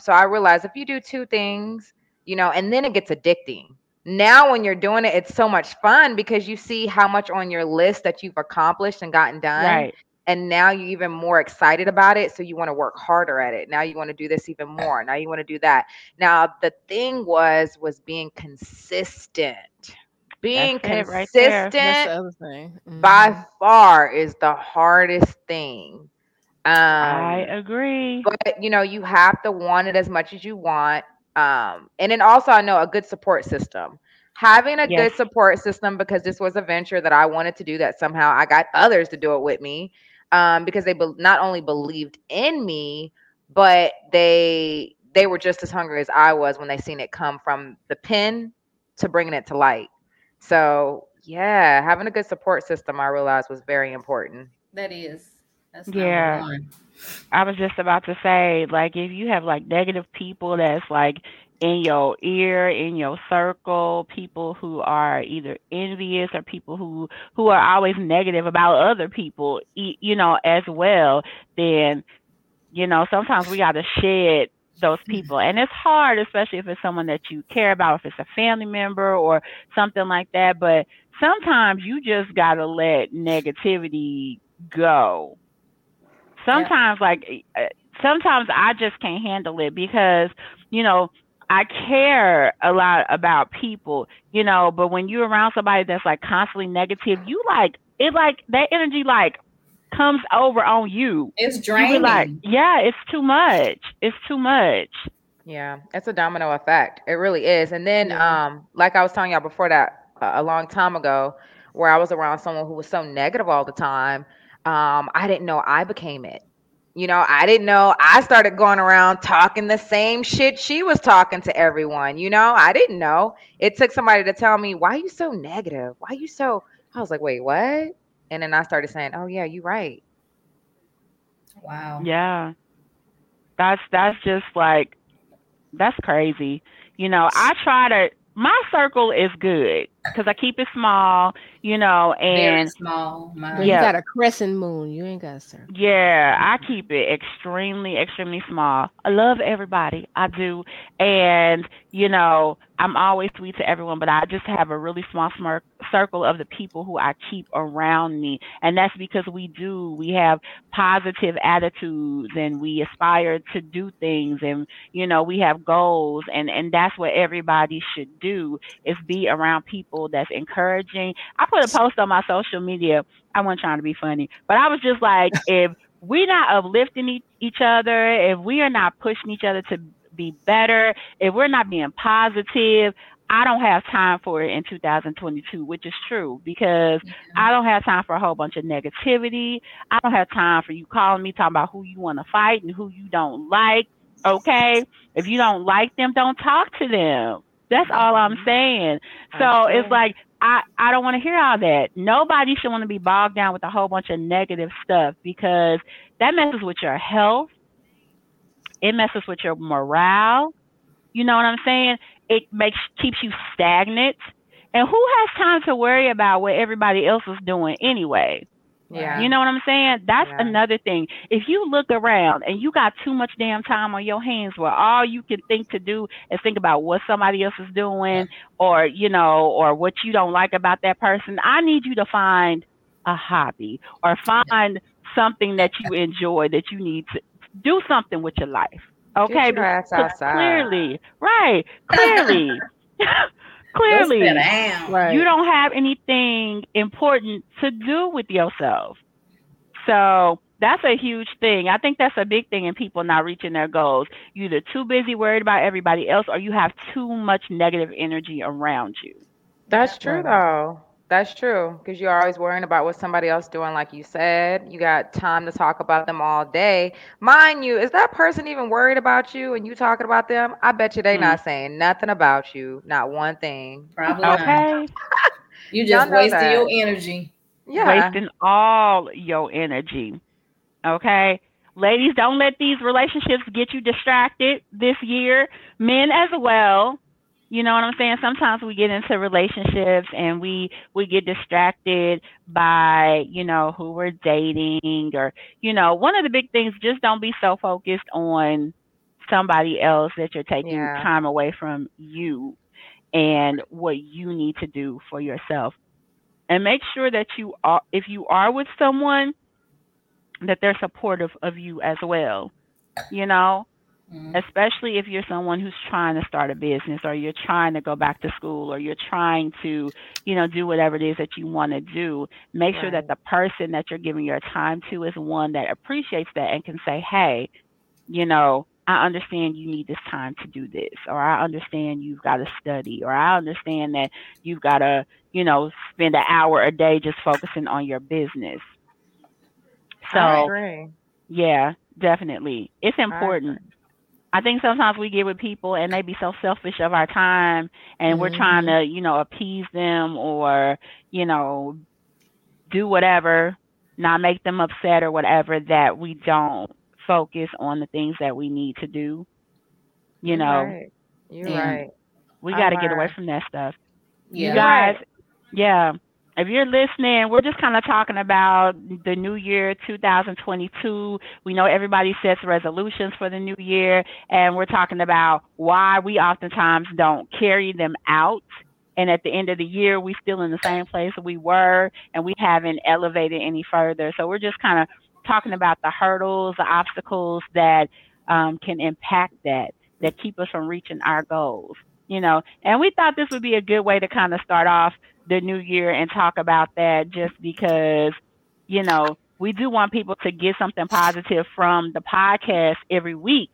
so I realized if you do two things, you know, and then it gets addicting. Now when you're doing it, it's so much fun because you see how much on your list that you've accomplished and gotten done. Right. And now you're even more excited about it. So you want to work harder at it. Now you want to do this even more. Now you want to do that. Now the thing was being consistent. Being consistent right there. That's the other thing. Mm-hmm. By far is the hardest thing. I agree. But you know, you have to want it as much as you want. And then also I know a good support system. Having a good support system, because this was a venture that I wanted to do that somehow I got others to do it with me. Because they not only believed in me, but they were just as hungry as I was when they seen it come from the pen to bringing it to light. So yeah, having a good support system, I realized was very important. That is. That's yeah. I was just about to say, like, if you have like negative people that's like in your ear, in your circle, people who are either envious or people who are always negative about other people, you know, as well, then, you know, sometimes we got to shed those people. And it's hard, especially if it's someone that you care about, if it's a family member or something like that. But sometimes you just got to let negativity go. Sometimes, sometimes I just can't handle it because, you know, I care a lot about people, you know, but when you're around somebody that's like constantly negative, you like it, like that energy like comes over on you. It's draining. You like, yeah, it's too much. It's too much. Yeah, it's a domino effect. It really is. And then, like I was telling y'all before that, a long time ago, where I was around someone who was so negative all the time, I didn't know I became it. You know, I didn't know I started going around talking the same shit she was talking to everyone. You know, I didn't know. It took somebody to tell me, why are you so negative? Why are you so, I was like, wait, what? And then I started saying, oh yeah, you're right. Wow. Yeah. That's just like, that's crazy. You know, I try to, my circle is good. because I keep it small, you know, and very small. Yeah. You got a crescent moon. You ain't got a circle. Yeah, I keep it extremely small. I love everybody. I do. And, you know, I'm always sweet to everyone, but I just have a really small circle of the people who I keep around me. And that's because we have positive attitudes and we aspire to do things and, you know, we have goals and that's what everybody should do is be around people that's encouraging. I put a post on my social media. I wasn't trying to be funny, but I was just like, if we're not uplifting each other, if we are not pushing each other to be better, if we're not being positive, I don't have time for it in 2022, which is true because I don't have time for a whole bunch of negativity. I don't have time for you calling me talking about who you want to fight and who you don't like. Okay, if you don't like them, don't talk to them. That's all I'm saying. So it's like I don't want to hear all that. Nobody should want to be bogged down with a whole bunch of negative stuff because that messes with your health. It messes with your morale. You know what I'm saying? It keeps you stagnant. And who has time to worry about what everybody else is doing anyway? Yeah. You know what I'm saying? That's another thing. If you look around and you got too much damn time on your hands where all you can think to do is think about what somebody else is doing or, you know, or what you don't like about that person, I need you to find a hobby or find something that you enjoy that you need to do something with your life. Okay? Because clearly, you don't have anything important to do with yourself. So that's a huge thing. I think that's a big thing in people not reaching their goals. You're either too busy worried about everybody else or you have too much negative energy around you. That's true, though. That's true, because you're always worrying about what somebody else doing, like you said. You got time to talk about them all day. Mind you, is that person even worried about you and you talking about them? I bet you they not saying nothing about you. Not one thing. Probably not. You just wasting your energy. Yeah. Wasting all your energy. Okay? Ladies, don't let these relationships get you distracted this year. Men as well. You know what I'm saying? Sometimes we get into relationships and we get distracted by, you know, who we're dating or, you know, one of the big things, just don't be so focused on somebody else that you're taking time away from you and what you need to do for yourself. And make sure that you are, if you are with someone, that they're supportive of you as well, you know? Mm-hmm. Especially if you're someone who's trying to start a business or you're trying to go back to school or you're trying to, you know, do whatever it is that you want to do. Make sure that the person that you're giving your time to is one that appreciates that and can say, hey, you know, I understand you need this time to do this, or I understand you've got to study, or I understand that you've got to, you know, spend an hour a day just focusing on your business. So, I agree. Yeah, definitely. It's important. I think sometimes we get with people and they be so selfish of our time and we're trying to, you know, appease them or, you know, do whatever, not make them upset or whatever, that we don't focus on the things that we need to do, you know. You're right. We got to get away from that stuff. Yeah. You guys, if you're listening, we're just kind of talking about the new year, 2022. We know everybody sets resolutions for the new year, and we're talking about why we oftentimes don't carry them out. And at the end of the year, we're still in the same place we were, and we haven't elevated any further. So we're just kind of talking about the hurdles, the obstacles that can impact that keep us from reaching our goals, you know. And we thought this would be a good way to kind of start off the new year and talk about that, just because, you know, we do want people to get something positive from the podcast every week.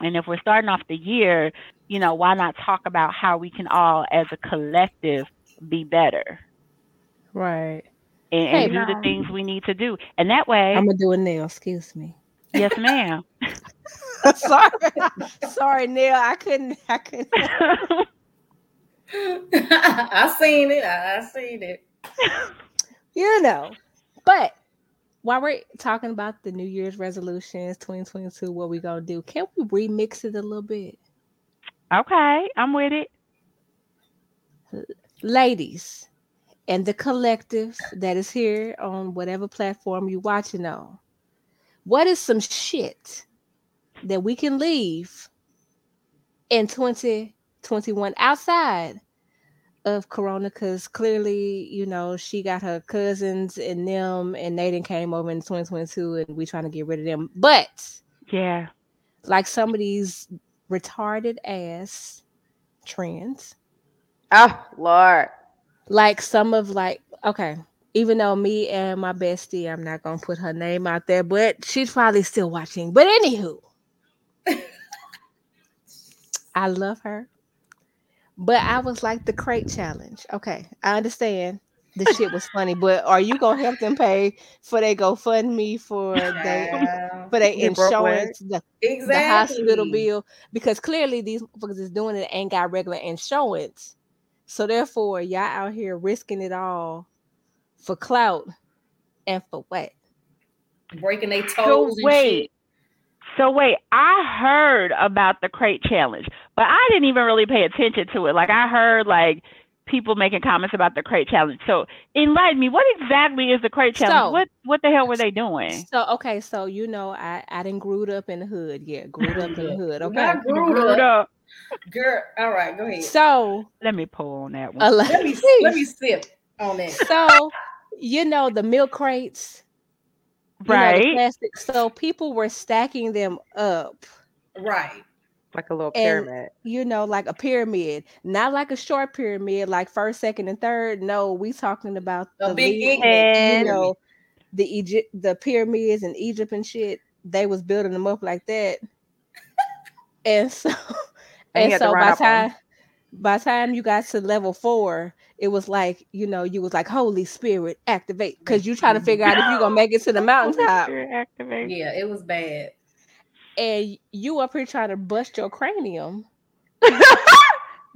And if we're starting off the year, you know, why not talk about how we can all as a collective be better? Right. And do the things we need to do. And that way, I'm gonna do it now, excuse me. Yes, ma'am. Sorry, Neil. I couldn't I seen it. You know, but while we're talking about the New Year's resolutions, 2022, what we gonna do, can we remix it a little bit? Okay, I'm with it. ladies and the collective that is here on whatever platform you're watching on, what is some shit that we can leave in 2021 outside of Corona? Because clearly, you know, she got her cousins and them, and Nathan came over in 2022, and we trying to get rid of them. But yeah, like some of these retarded ass trends. Oh Lord! Like some of, like, okay, even though me and my bestie, I'm not gonna put her name out there, but she's probably still watching. But anywho, I love her. But I was like, the crate challenge. Okay, I understand the shit was funny, but are you gonna help them pay for their GoFundMe, for their insurance, the hospital bill? Because clearly these motherfuckers is doing it ain't got regular insurance. So therefore, y'all out here risking it all for clout and for what? Breaking their toes. So wait, I heard about the crate challenge, but I didn't even really pay attention to it. Like, I heard like people making comments about the crate challenge. So enlighten me, what exactly is the crate challenge? So, what the hell were they doing? So okay, so you know, I didn't grewed up in the hood. Yeah, grewed up in the hood. Okay, I grewed up. Girl, all right, go ahead. So let me pull on that one. Let me sip on that. So you know the milk crates. Right. You know, plastic. So people were stacking them up. Right. Like a little pyramid. You know, like a pyramid. Not like a short pyramid, like first, second, and third. No, we talking about the big egg, you know, the pyramids in Egypt and shit. They was building them up like that. And so by the time you got to level 4, it was like, you know, you was like, Holy Spirit, activate. Because you trying to figure out if you're going to make it to the mountaintop. Activate. Yeah, it was bad. And you up here trying to bust your cranium.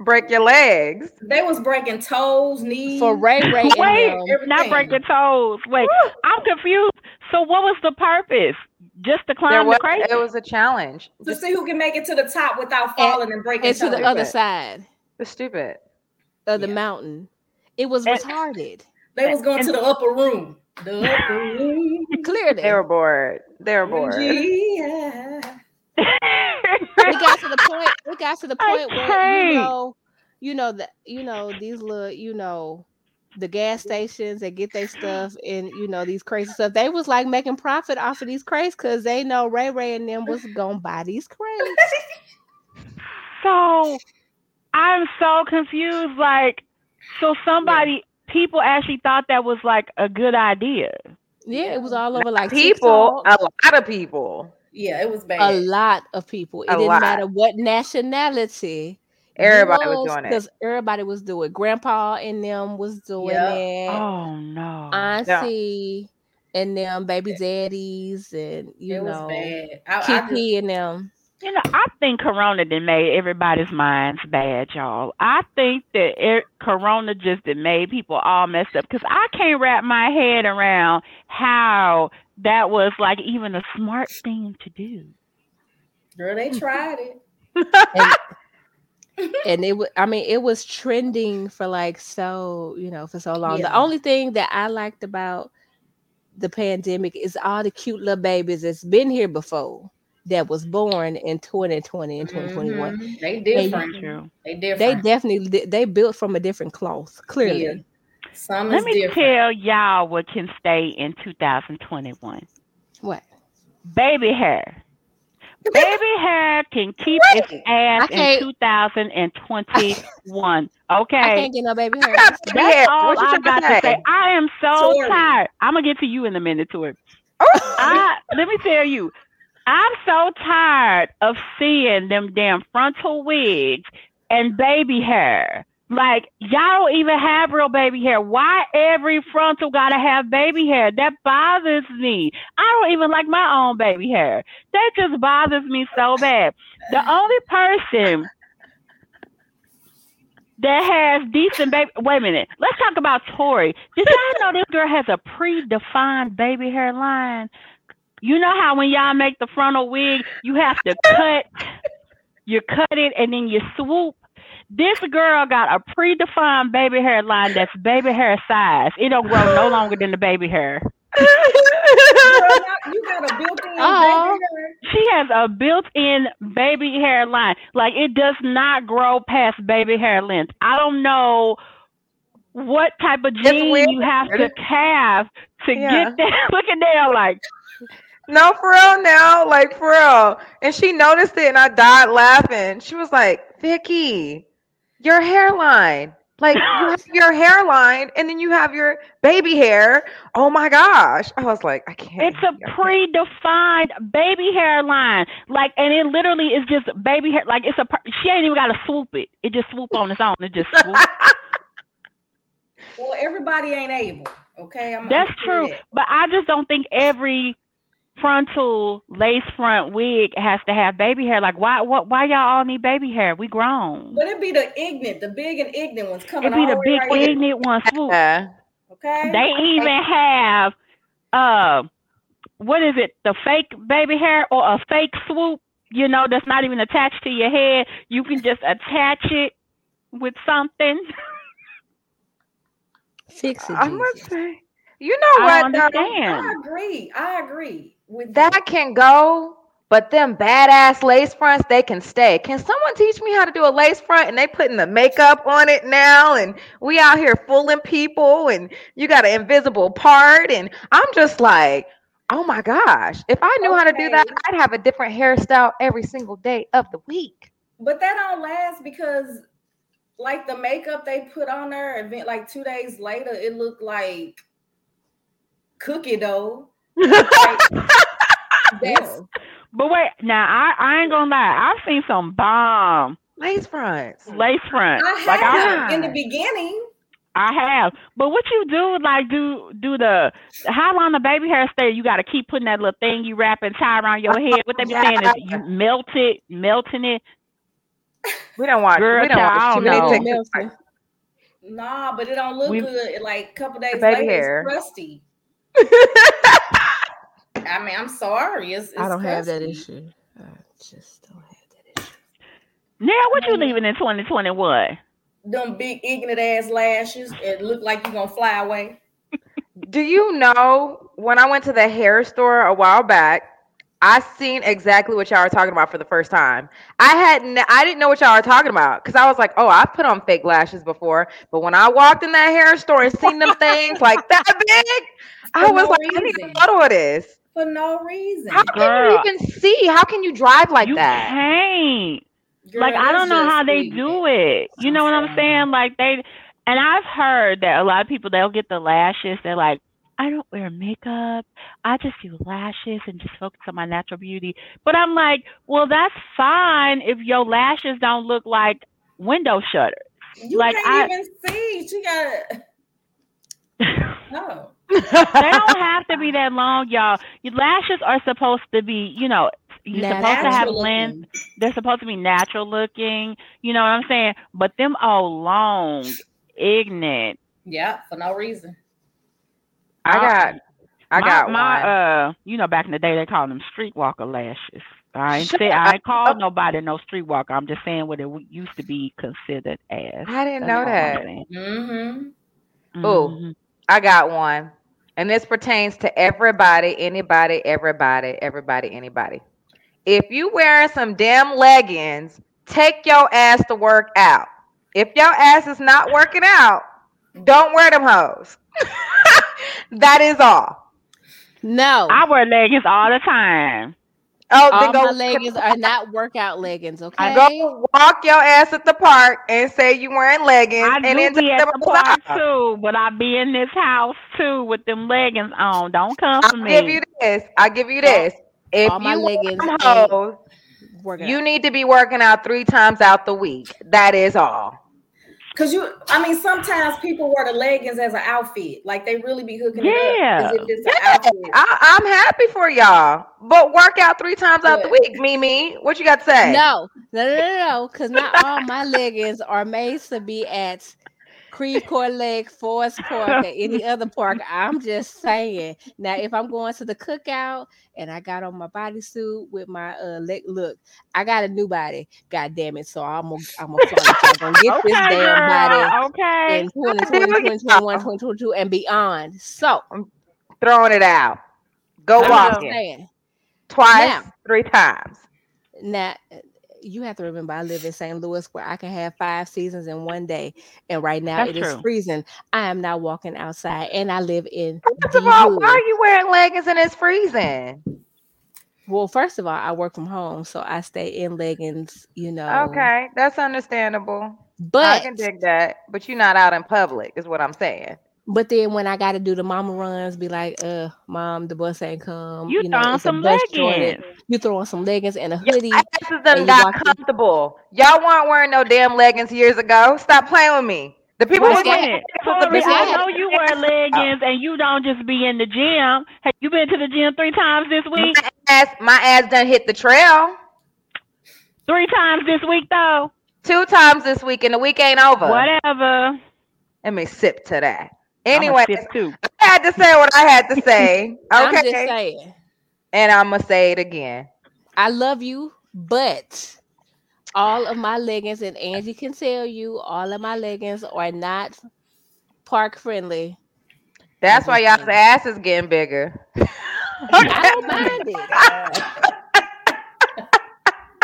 Break your legs. They was breaking toes, knees. For Ray. Wait, not breaking toes. Wait, I'm confused. So what was the purpose? Just to climb the crate? It was a challenge. To see who can make it to the top without falling and breaking toes. And to the other side. The stupid. Of the mountain. It was retarded. They was going to the upper room. The upper room. Clearly. They were bored. Yeah. We got to the point where these little the gas stations that get their stuff and you know these crazy stuff. They was like making profit off of these crates because they know Ray and them was gonna buy these crates. So I'm so confused. Like, so people actually thought that was like a good idea. Yeah, it was all over like people, TikTok. A lot of people. Yeah, it was bad. A lot of people. It didn't matter what nationality. Everybody was doing it. Because everybody was doing it. Grandpa and them was doing it. Oh, no. Auntie and them, baby daddies, and, you know, it was bad. Kiki and them. You know, I think Corona done made everybody's minds bad, y'all. I think that Corona just done made people all messed up. Because I can't wrap my head around how that was like even a smart thing to do. Girl, they tried it. and it was trending for like for so long. Yeah. The only thing that I liked about the pandemic is all the cute little babies that's been here before. That was born in 2020 and 2021. Mm-hmm. They definitely they built from a different cloth. Clearly, yeah. Let me tell y'all what can stay in 2021. What? Baby hair. Baby hair can keep its ass in 2021. Okay. I can't get no baby hair. That's all I got to say. I am so tired. I'm gonna get to you in a minute, Tori. Let me tell you. I'm so tired of seeing them damn frontal wigs and baby hair. Like, y'all don't even have real baby hair. Why every frontal gotta have baby hair? That bothers me. I don't even like my own baby hair. That just bothers me so bad. The only person that has decent baby... Wait a minute. Let's talk about Tori. Did y'all know this girl has a predefined baby hair line? You know how when y'all make the frontal wig, you have to cut it and then you swoop. This girl got a predefined baby hair line that's baby hair size. It don't grow no longer than the baby hair. Girl, you got a built-in baby hair. She has a built-in baby hair line. Like, it does not grow past baby hair length. I don't know what type of gene you have to have to get that. Look at Nell, like... No, for real now. Like, for real. And she noticed it, and I died laughing. She was like, Vicky, your hairline. Like, you have your hairline, and then you have your baby hair. Oh, my gosh. I was like, I can't. It's a predefined baby hairline. Like, and it literally is just baby hair. Like, it's a. She ain't even got to swoop it. It just swoop on its own. It just swoop. Well, everybody ain't able. Okay? That's true. But I just don't think every... frontal lace front wig has to have baby hair. Like, why y'all all need baby hair? We grown. But it'd be the big and ignorant ones coming. It'd be the big right ignorant ones. Okay. They even have what is it? The fake baby hair or a fake swoop? You know, that's not even attached to your head. You can just attach it with something. Fix it. I'm gonna say. You know what? I agree. With that can go, but them badass lace fronts, they can stay. Can someone teach me how to do a lace front? And they putting the makeup on it now, and we out here fooling people, and you got an invisible part, and I'm just like, oh my gosh! If I knew how to do that, I'd have a different hairstyle every single day of the week. But that don't last because, like, the makeup they put on there, like 2 days later, it looked like cookie dough. But wait, now I ain't gonna lie. I've seen some bomb lace fronts. I have in the beginning. I have, but what you do? Like, do the how long the baby hair stay? You got to keep putting that little thing you wrap and tie around your head. What they be saying is you melting it. We don't want. Girl, we don't want too many. Nah, but it don't look good. Like, a couple days later, it's crusty. I mean, I'm sorry. It's I don't crazy. Have that issue. I just don't have that issue. Now, what you leaving in 2021? Them big ignorant ass lashes. It look like you're gonna fly away. Do you know, when I went to the hair store a while back, I seen exactly what y'all were talking about for the first time. I didn't know what y'all were talking about, because I was like, oh, I put on fake lashes before. But when I walked in that hair store and seen them things like that big, I was like, I need a photo of this. For no reason. How can you even see? How can you drive like that? You can't. Like, I don't know how they do it. You know what I'm saying? Like, and I've heard that a lot of people, they'll get the lashes. They're like, I don't wear makeup. I just do lashes and just focus on my natural beauty. But I'm like, well, that's fine if your lashes don't look like window shutters. You like, can't even see. She got no. They don't have to be that long, y'all. Your lashes are supposed to be, you know, you're supposed to have length. They're supposed to be natural looking. You know what I'm saying? But them all long, ignorant. Yeah, for no reason. I got my you know, back in the day they called them streetwalker lashes. I ain't called nobody no streetwalker. I'm just saying what it used to be considered as. I didn't know that. Mm-hmm. Mm-hmm. Oh, I got one, and this pertains to everybody, anybody. If you wearing some damn leggings, take your ass to work out. If your ass is not working out, don't wear them hoes. That is all. No, I wear leggings all the time. Oh, all my leggings are not workout leggings. Okay, I go walk your ass at the park and say you wearing leggings. I and do be at the park too, but I be in this house too with them leggings on. Don't come for me. I give you this. If all my leggings are workout, you need to be working out 3 times out the week. That is all. Because sometimes people wear the leggings as an outfit. Like, they really be hooking it up. As if it's an outfit. I'm happy for y'all. But work out 3 times out the week, Mimi. What you got to say? No. Because not all my leggings are made to be at Creve Coeur Lake, Forest Park, or any other park. I'm just saying. Now, if I'm going to the cookout and I got on my bodysuit with my look, I got a new body. God damn it! So I'm gonna get this damn body in 2020, 2021, 2022, and beyond. So I'm throwing it out. Go walking twice, now, 3 times. Now. You have to remember, I live in St. Louis where I can have 5 seasons in one day. And right now is freezing. I am not walking outside and I live in First of all, why are you wearing leggings and it's freezing? Well, first of all, I work from home, so I stay in leggings, you know. Okay, that's understandable. But I can dig that. But you're not out in public is what I'm saying. But then when I got to do the mama runs, be like, mom, the bus ain't come. You throwing some leggings. You throwing some leggings and a hoodie. Your asses done got comfortable. Y'all weren't wearing no damn leggings years ago. Stop playing with me. The people who I know you wear leggings and you don't just be in the gym. Have you been to the gym 3 times this week? My ass done hit the trail. 3 times this week, though. 2 times this week, and the week ain't over. Whatever. Let me sip to that. Anyway, I had to say what I had to say. Okay. I'm just saying. And I'm going to say it again. I love you, but all of my leggings, and Angie can tell you, all of my leggings are not park friendly. That's why y'all's ass is getting bigger. I don't mind it.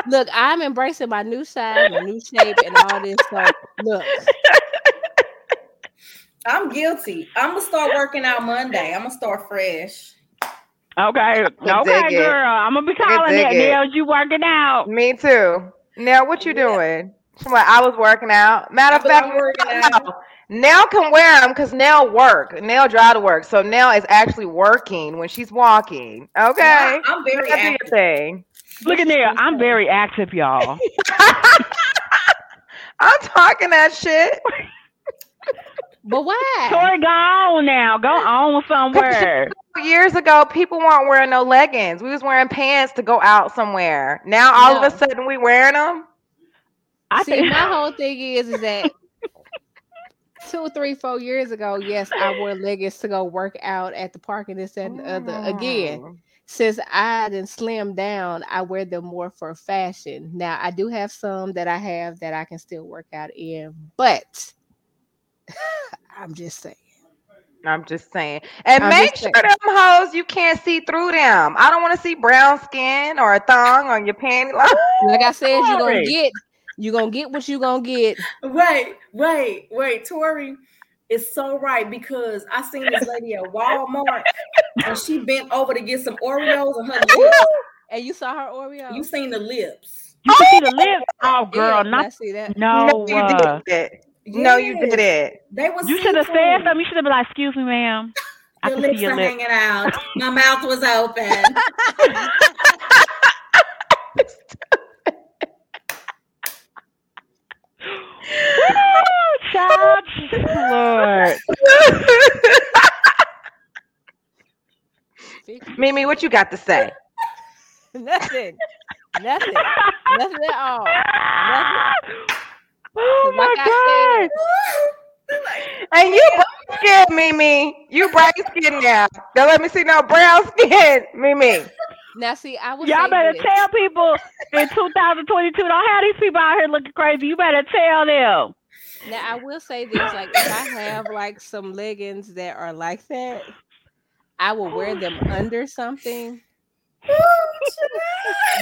Look, I'm embracing my new size, my new shape, and all this stuff. Look. I'm guilty. I'm gonna start working out Monday. I'm gonna start fresh. Okay, girl. I'm gonna be calling that. Nell, you working out? Me too. Nell, what you doing? Well, I was working out. Matter of fact, Nell can wear them because Nell work. Nell drive to work, so Nell is actually working when she's walking. Okay, yeah, I'm very active. Thing. Look at Nell. I'm very active, y'all. I'm talking that shit. But why? Tori, go on now. Go on somewhere. Years ago, people weren't wearing no leggings. We was wearing pants to go out somewhere. Now all of a sudden we wearing them. See, my whole thing is that 2, 3, 4 years ago, yes, I wore leggings to go work out at the park and this and the other. Again, since I done slimmed down, I wear them more for fashion. Now I do have some that I have that I can still work out in, but I'm just saying. And make sure them hoes you can't see through them. I don't want to see brown skin or a thong on your panty. Like I said, you're gonna get what you're gonna get. Wait, Tori is so right because I seen this lady at Walmart and she bent over to get some Oreos and her lips. And you saw her Oreos? You seen the lips. You see the lips? Oh girl, yeah, not see that. No, you did that. Yes. No, you did it. You should have said something. You should have been like, "Excuse me, ma'am. Your lips are hanging out. My mouth was open." Woo, child, Lord. Mimi, what you got to say? Nothing at all. Nothing. Oh my God! And you bright skin, Mimi. You bright skin now. Don't let me see no brown skin, Mimi. Now, see, I was. Y'all better tell people in 2022. Don't have these people out here looking crazy. You better tell them. Now, I will say this: like, if I have like some leggings that are like that, I will wear them under something.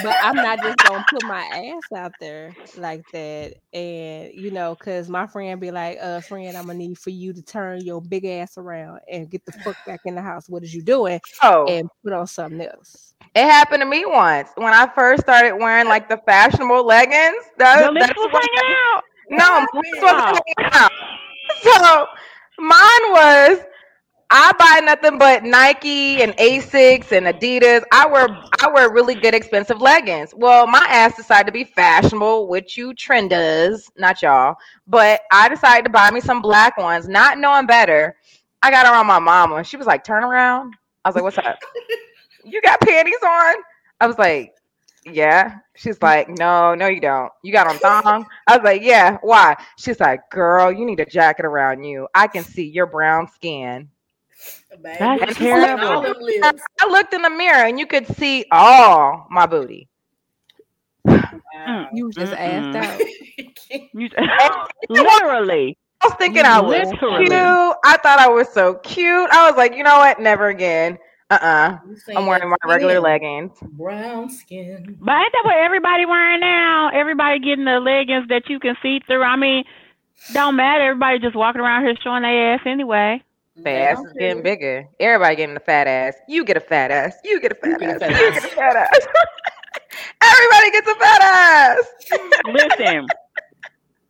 But I'm not just gonna put my ass out there like that, and you know, cause my friend be like, friend, I'm gonna need for you to turn your big ass around and get the fuck back in the house. What is you doing?" And put on something else. It happened to me once when I first started wearing like the fashionable leggings. That's was hanging out. No, mine was hanging out. So mine was. I buy nothing but Nike and Asics and Adidas. I wear really good expensive leggings. Well, my ass decided to be fashionable with you trenders, not y'all. But I decided to buy me some black ones, not knowing better. I got around my mama. She was like, "Turn around." I was like, "What's up? You got panties on?" I was like, yeah. She's like, no, you don't. You got on thong? I was like, yeah, why? She's like, girl, you need a jacket around you. I can see your brown skin. That's terrible. I looked in the mirror and you could see all my booty. Wow. You just assed out. Literally. I was thinking I was cute. I thought I was so cute. I was like, you know what? Never again. I'm wearing my regular leggings. Brown skin. But ain't that what everybody wearing now? Everybody getting the leggings that you can see through. I mean, don't matter. Everybody just walking around here showing their ass anyway. Fat ass is getting bigger. Everybody getting a fat ass. You get a fat ass. You get a fat ass. You get a fat ass. Everybody gets a fat ass.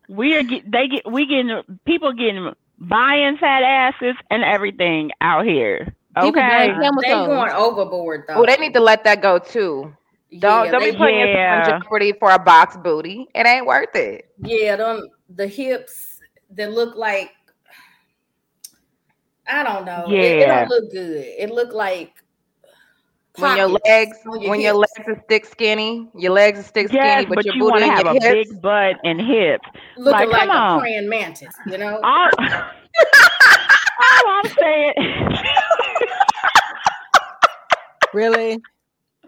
Listen, people getting buying fat asses and everything out here. Okay, they're going overboard though. Oh, they need to let that go too. Don't be putting yourself jeopardy for a box booty. It ain't worth it. Yeah, the hips that look like, I don't know. Yeah. It don't look good. It look like your legs are stick skinny, but your booty and your hips. A big butt and hips. Looking like a praying mantis, you know? All I'm saying. Really?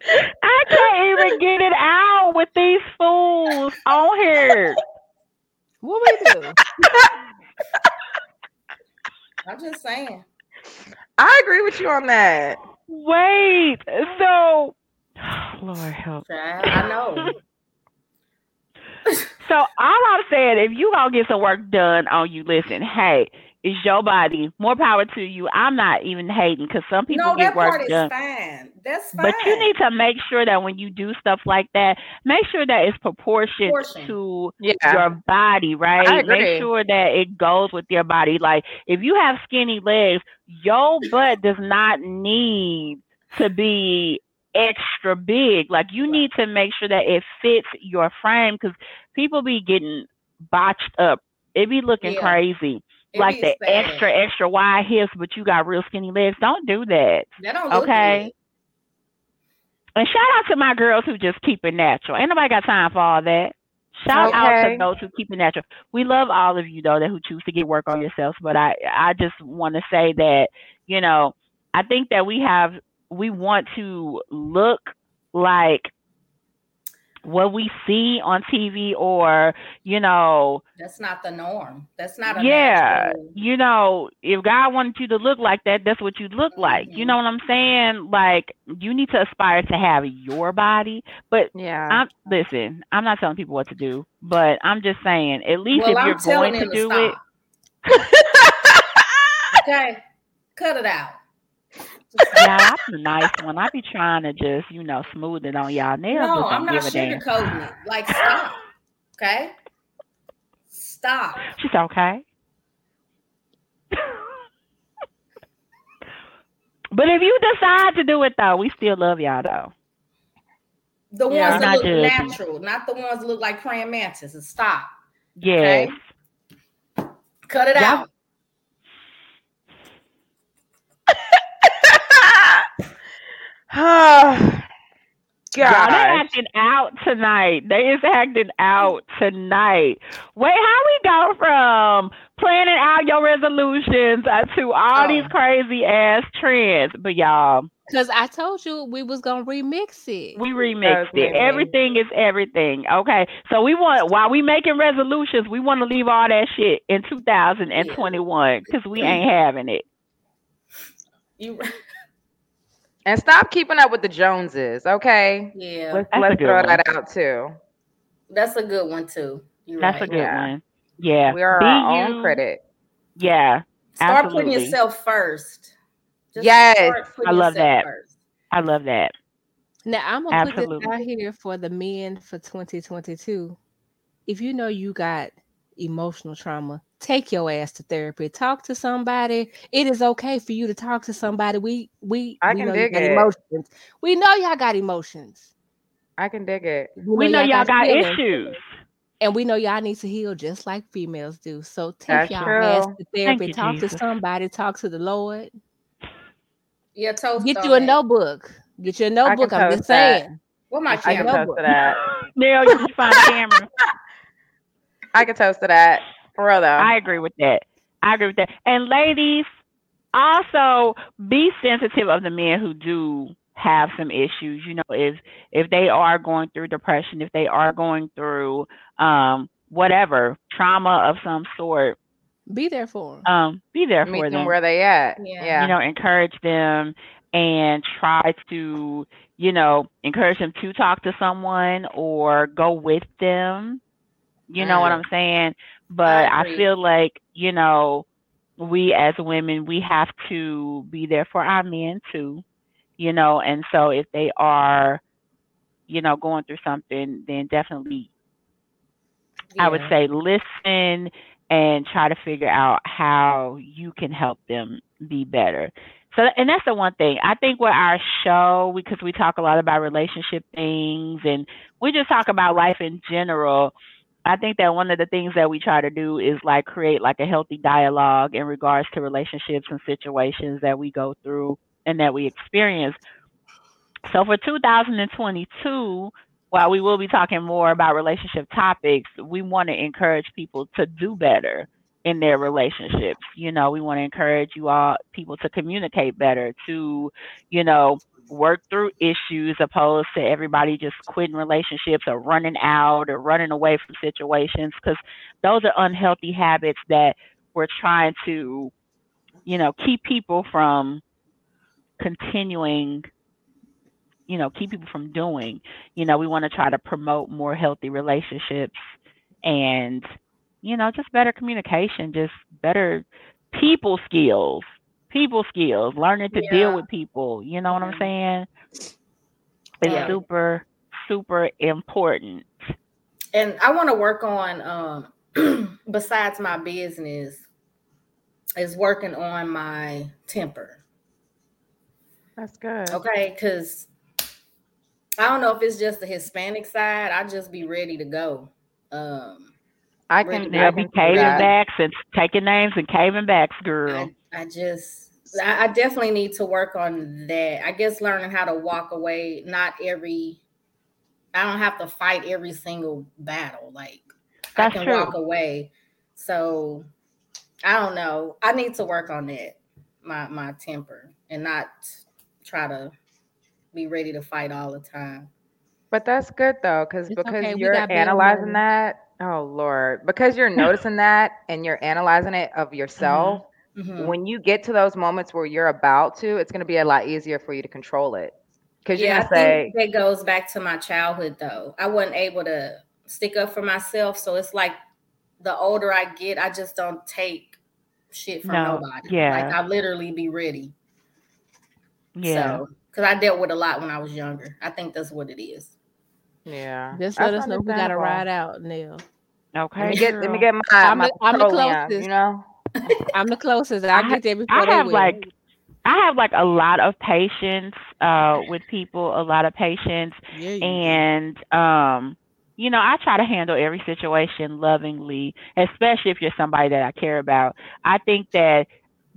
I can't even get it out with these fools on here. What we do? I'm just saying. I agree with you on that. Wait. So, Lord help. I know. So all I'm saying, if you gonna get some work done on you, listen, hey, it's your body. More power to you. I'm not even hating because some people get work done. No, that part is fine. That's fine. But you need to make sure that when you do stuff like that, make sure that it's proportioned to your body, right? Make sure that it goes with your body. Like, if you have skinny legs, your butt does not need to be extra big. Like, you need to make sure that it fits your frame because people be getting botched up. It be looking crazy. It like the sad. extra wide hips, but you got real skinny legs. Don't do that. That don't look okay. Good. And shout out to my girls who just keep it natural. Ain't nobody got time for all that. Shout out to those who keep it natural. We love all of you though who choose to get work on yourselves. But I just want to say that, you know, I think that we want to look like what we see on TV, or you know, that's not the norm. That's not a natural. You know, if God wanted you to look like that, that's what you look like. You know what I'm saying? Like, you need to aspire to have your body. But I'm not telling people what to do, but I'm just saying, at least if you're going to do it, okay, cut it out. Yeah, I'm a nice one. I be trying to just, you know, smooth it on y'all nails. No, I'm not sugarcoating it. Like, stop. Okay? Stop. She's okay. But if you decide to do it, though, we still love y'all, though. The ones that look natural, not the ones that look like praying mantis. And stop. Yes. Okay? Cut it out. Oh, God. Y'all, they acting out tonight. They is acting out tonight. Wait, how we go from planning out your resolutions to all these crazy ass trends? But y'all, because I told you we was gonna remix it. We remixed it. Everything is everything. Okay, so we want, while we making resolutions, we want to leave all that shit in 2021 because we ain't having it. And stop keeping up with the Joneses, okay? Yeah. Let's throw that out, too. That's a good one, too. That's a good one. Yeah. We are our own critic. Yeah, start putting yourself first. Just I love that. First. I love that. Now, I'm going to put this out here for the men for 2022. If you know you got emotional trauma, take your ass to therapy. Talk to somebody. It is okay for you to talk to somebody. We know dig it. Emotions. We know y'all got emotions. I can dig it. We know y'all got issues. And we know y'all need to heal just like females do. So take y'all ass to therapy. Talk to somebody. Talk to the Lord. Yeah, get you a notebook. I'm just saying. What my camera? I can toast to that. Nell, you can find a camera. I can toast to that. For real though. I agree with that. And ladies, also be sensitive of the men who do have some issues. You know, if they are going through depression, if they are going through whatever trauma of some sort, be there for them. Meet them where they at. Yeah. You know, encourage them and try to, you know, encourage them to talk to someone or go with them. You know what I'm saying? But I feel like, you know, we as women, we have to be there for our men too, you know. And so if they are, you know, going through something, then definitely, I would say, listen and try to figure out how you can help them be better. So, and that's the one thing. I think with our show, because we talk a lot about relationship things and we just talk about life in general, I think that one of the things that we try to do is like create like a healthy dialogue in regards to relationships and situations that we go through and that we experience. So for 2022, while we will be talking more about relationship topics, we want to encourage people to do better in their relationships. You know, we want to encourage you all people to communicate better, to, you know, work through issues opposed to everybody just quitting relationships or running out or running away from situations, because those are unhealthy habits that we're trying to, you know, keep people from continuing, you know, keep people from doing. You know, we want to try to promote more healthy relationships and, you know, just better communication, just better people skills, learning to deal with people. You know what I'm saying? It's super, super important. And I want to work on, besides my business, is working on my temper. That's good. Okay, because I don't know if it's just the Hispanic side. I just be ready to go. I can be caving backs and taking names and caving backs, girl. I definitely need to work on that. I guess learning how to walk away. I don't have to fight every single battle. Like, that's I can walk away. So I don't know. I need to work on that, my temper, and not try to be ready to fight all the time. But that's good though, because you're analyzing that. Oh Lord, because you're noticing that and you're analyzing it of yourself. Mm-hmm. Mm-hmm. When you get to those moments where you're about to, it's going to be a lot easier for you to control it. Because that goes back to my childhood, though. I wasn't able to stick up for myself. So it's like the older I get, I just don't take shit from nobody. Yeah. Like, I literally be ready. Yeah. So, because I dealt with a lot when I was younger. I think that's what it is. Yeah. Just let us know we got to ride out, Neil. Okay. Let me get my I'm the closest. You know? I'm the closest. I get there before they will. I have a lot of patience with people, a lot of patience. Yeah. And, you know, I try to handle every situation lovingly, especially if you're somebody that I care about. I think that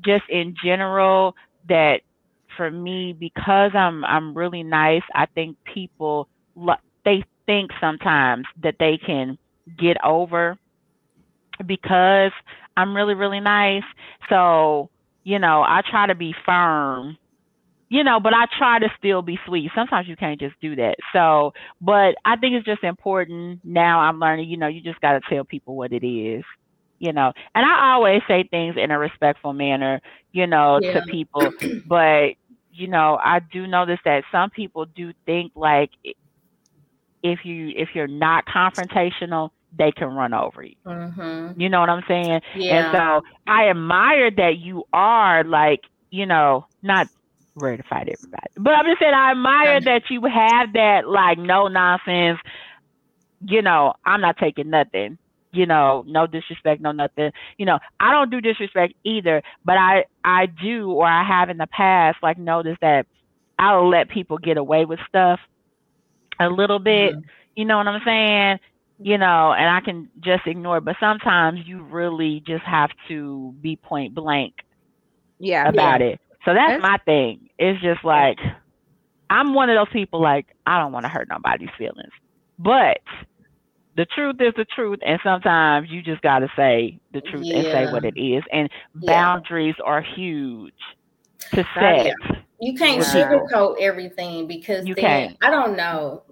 just in general, that for me, because I'm really nice, I think people, they think sometimes that they can get over because I'm really, really nice. So, you know, I try to be firm, you know, but I try to still be sweet. Sometimes you can't just do that. So, but I think it's just important. Now I'm learning, you know, you just got to tell people what it is, you know. And I always say things in a respectful manner, you know, to people. But, you know, I do notice that some people do think like if you're not confrontational, they can run over you. Mm-hmm. You know what I'm saying? Yeah. And so I admire that you are, like, you know, not ready to fight everybody, but I'm just saying I admire that you have that, like, no nonsense, you know, I'm not taking nothing, you know, no disrespect, no nothing. You know, I don't do disrespect either, but I do, or I have in the past, like, noticed that I'll let people get away with stuff a little bit. Mm-hmm. You know what I'm saying? You know, and I can just ignore it, but sometimes you really just have to be point blank about it. So that's my thing. It's just like, I'm one of those people, like, I don't want to hurt nobody's feelings. But the truth is the truth. And sometimes you just got to say the truth and say what it is. And boundaries are huge to set. You can't sugarcoat everything because then, I don't know.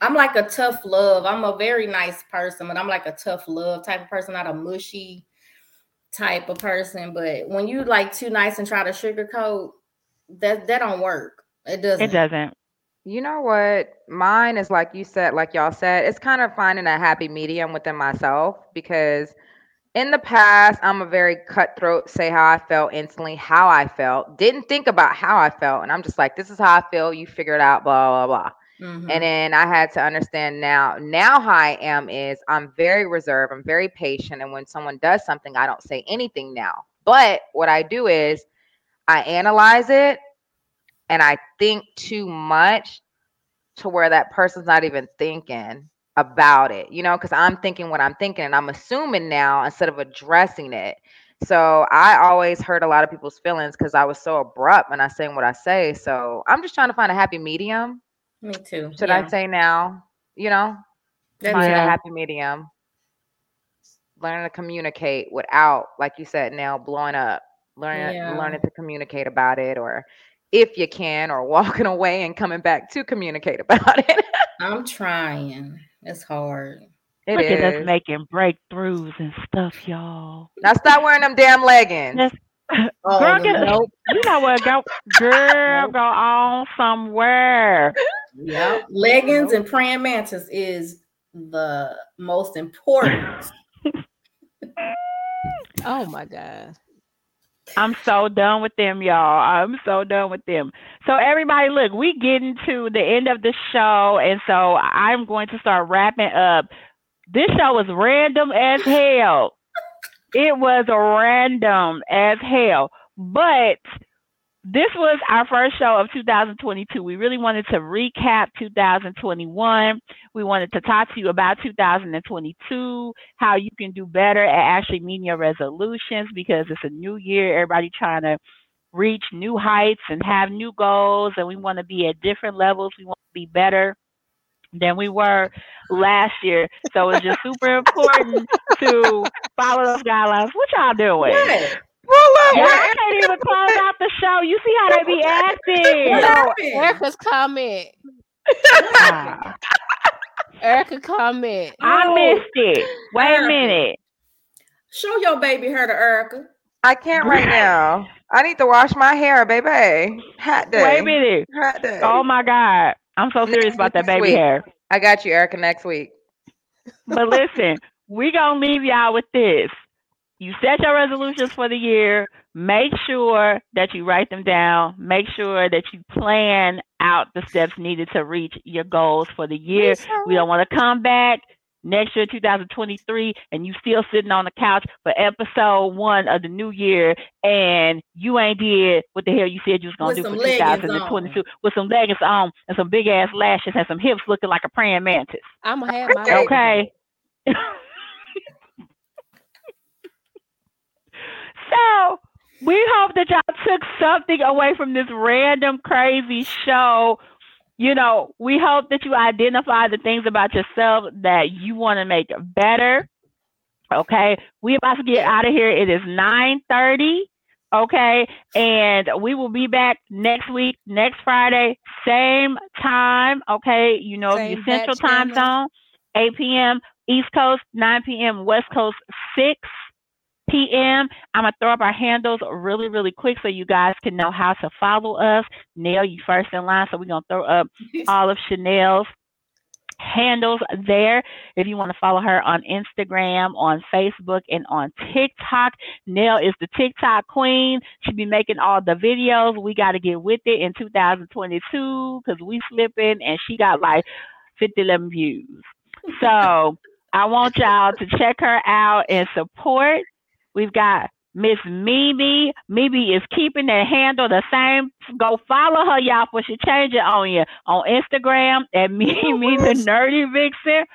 I'm like a tough love. I'm a very nice person, but I'm like a tough love type of person, not a mushy type of person. But when you like too nice and try to sugarcoat, that don't work. It doesn't. You know what? Mine is like y'all said, it's kind of finding a happy medium within myself, because in the past, I'm a very cutthroat, say how I felt instantly, how I felt, didn't think about how I felt. And I'm just like, this is how I feel. You figure it out, blah, blah, blah. Mm-hmm. And then I had to understand now how I am is I'm very reserved. I'm very patient. And when someone does something, I don't say anything now. But what I do is I analyze it and I think too much to where that person's not even thinking about it, you know, because I'm thinking what I'm thinking and I'm assuming now instead of addressing it. So I always hurt a lot of people's feelings because I was so abrupt when I say what I say. So I'm just trying to find a happy medium. Me too. Should I say now? You know, find a happy medium. Learn to communicate without, like you said, now blowing up. Learning to communicate about it, or if you can, or walking away and coming back to communicate about it. I'm trying. It's hard. Look at us making breakthroughs and stuff, y'all. Now stop wearing them damn leggings. You know what? Go on somewhere. Yep. Leggings and praying mantis is the most important. Oh my God. I'm so done with them, y'all. I'm so done with them. So everybody, look, we getting to the end of the show. And so I'm going to start wrapping up. This show was random as hell. It was random as hell, but this was our first show of 2022. We really wanted to recap 2021. We wanted to talk to you about 2022, how you can do better at actually meeting your resolutions, because it's a new year. Everybody trying to reach new heights and have new goals, and we want to be at different levels. We want to be better than we were last year. So it's just super important to follow those guidelines. What y'all doing? Yes. I can't even close out the show. You see how they be acting. Erica's comment. Erica comment. I missed it. Wait Erica. A minute. Show your baby hair to Erica. I can't right now. I need to wash my hair, baby. Hot day. Wait a minute. Hot day. Oh my God. I'm so serious about that baby hair. I got you, Erica, next week. But listen, we gonna leave y'all with this. You set your resolutions for the year. Make sure that you write them down. Make sure that you plan out the steps needed to reach your goals for the year. We don't want to come back next year, 2023, and you still sitting on the couch for episode 1 of the new year, and you ain't did what the hell you said you was going to do for 2022 with some leggings on and some big ass lashes and some hips looking like a praying mantis. I'm going to have my baby. So we hope that y'all took something away from this random crazy show. You know, we hope that you identify the things about yourself that you want to make better. Okay. We about to get out of here. It is 9:30. Okay. And we will be back next week, next Friday, same time. Okay. You know, if you're Central Time Zone, 8 p.m. East Coast, 9 p.m. West Coast, 6 p.m. I'm going to throw up our handles really, really quick so you guys can know how to follow us. Nell, you first in line, so we're going to throw up all of Chanel's handles there. If you want to follow her on Instagram, on Facebook, and on TikTok. Nell is the TikTok queen. She be making all the videos. We got to get with it in 2022 because we slipping, and she got like 51 views. So I want y'all to check her out and support. We've got Miss Mimi. Mimi is keeping that handle the same. Go follow her, y'all, for she change it on you. On Instagram at Mimi the Nerdy Vixen.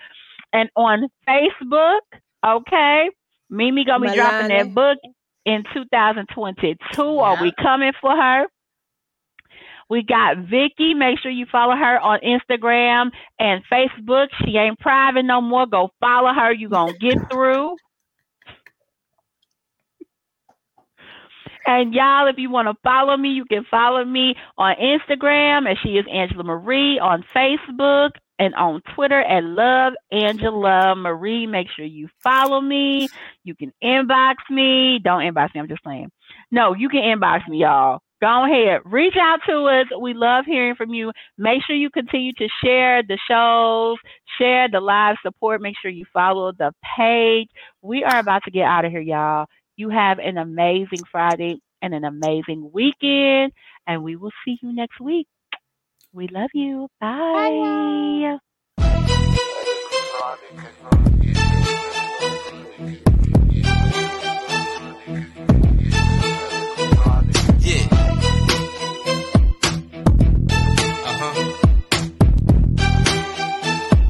And on Facebook, okay? Mimi going to be dropping that book in 2022. Yeah. Are we coming for her? We got Vicky. Make sure you follow her on Instagram and Facebook. She ain't private no more. Go follow her. You gonna get through. And y'all, if you want to follow me, you can follow me on Instagram, and she is Angela Marie, on Facebook and on Twitter at Love Angela Marie. Make sure you follow me. You can inbox me. Don't inbox me. I'm just playing. No, you can inbox me, y'all. Go ahead. Reach out to us. We love hearing from you. Make sure you continue to share the shows, share the live support. Make sure you follow the page. We are about to get out of here, y'all. You have an amazing Friday and an amazing weekend, and we will see you next week. We love you. Bye. Bye.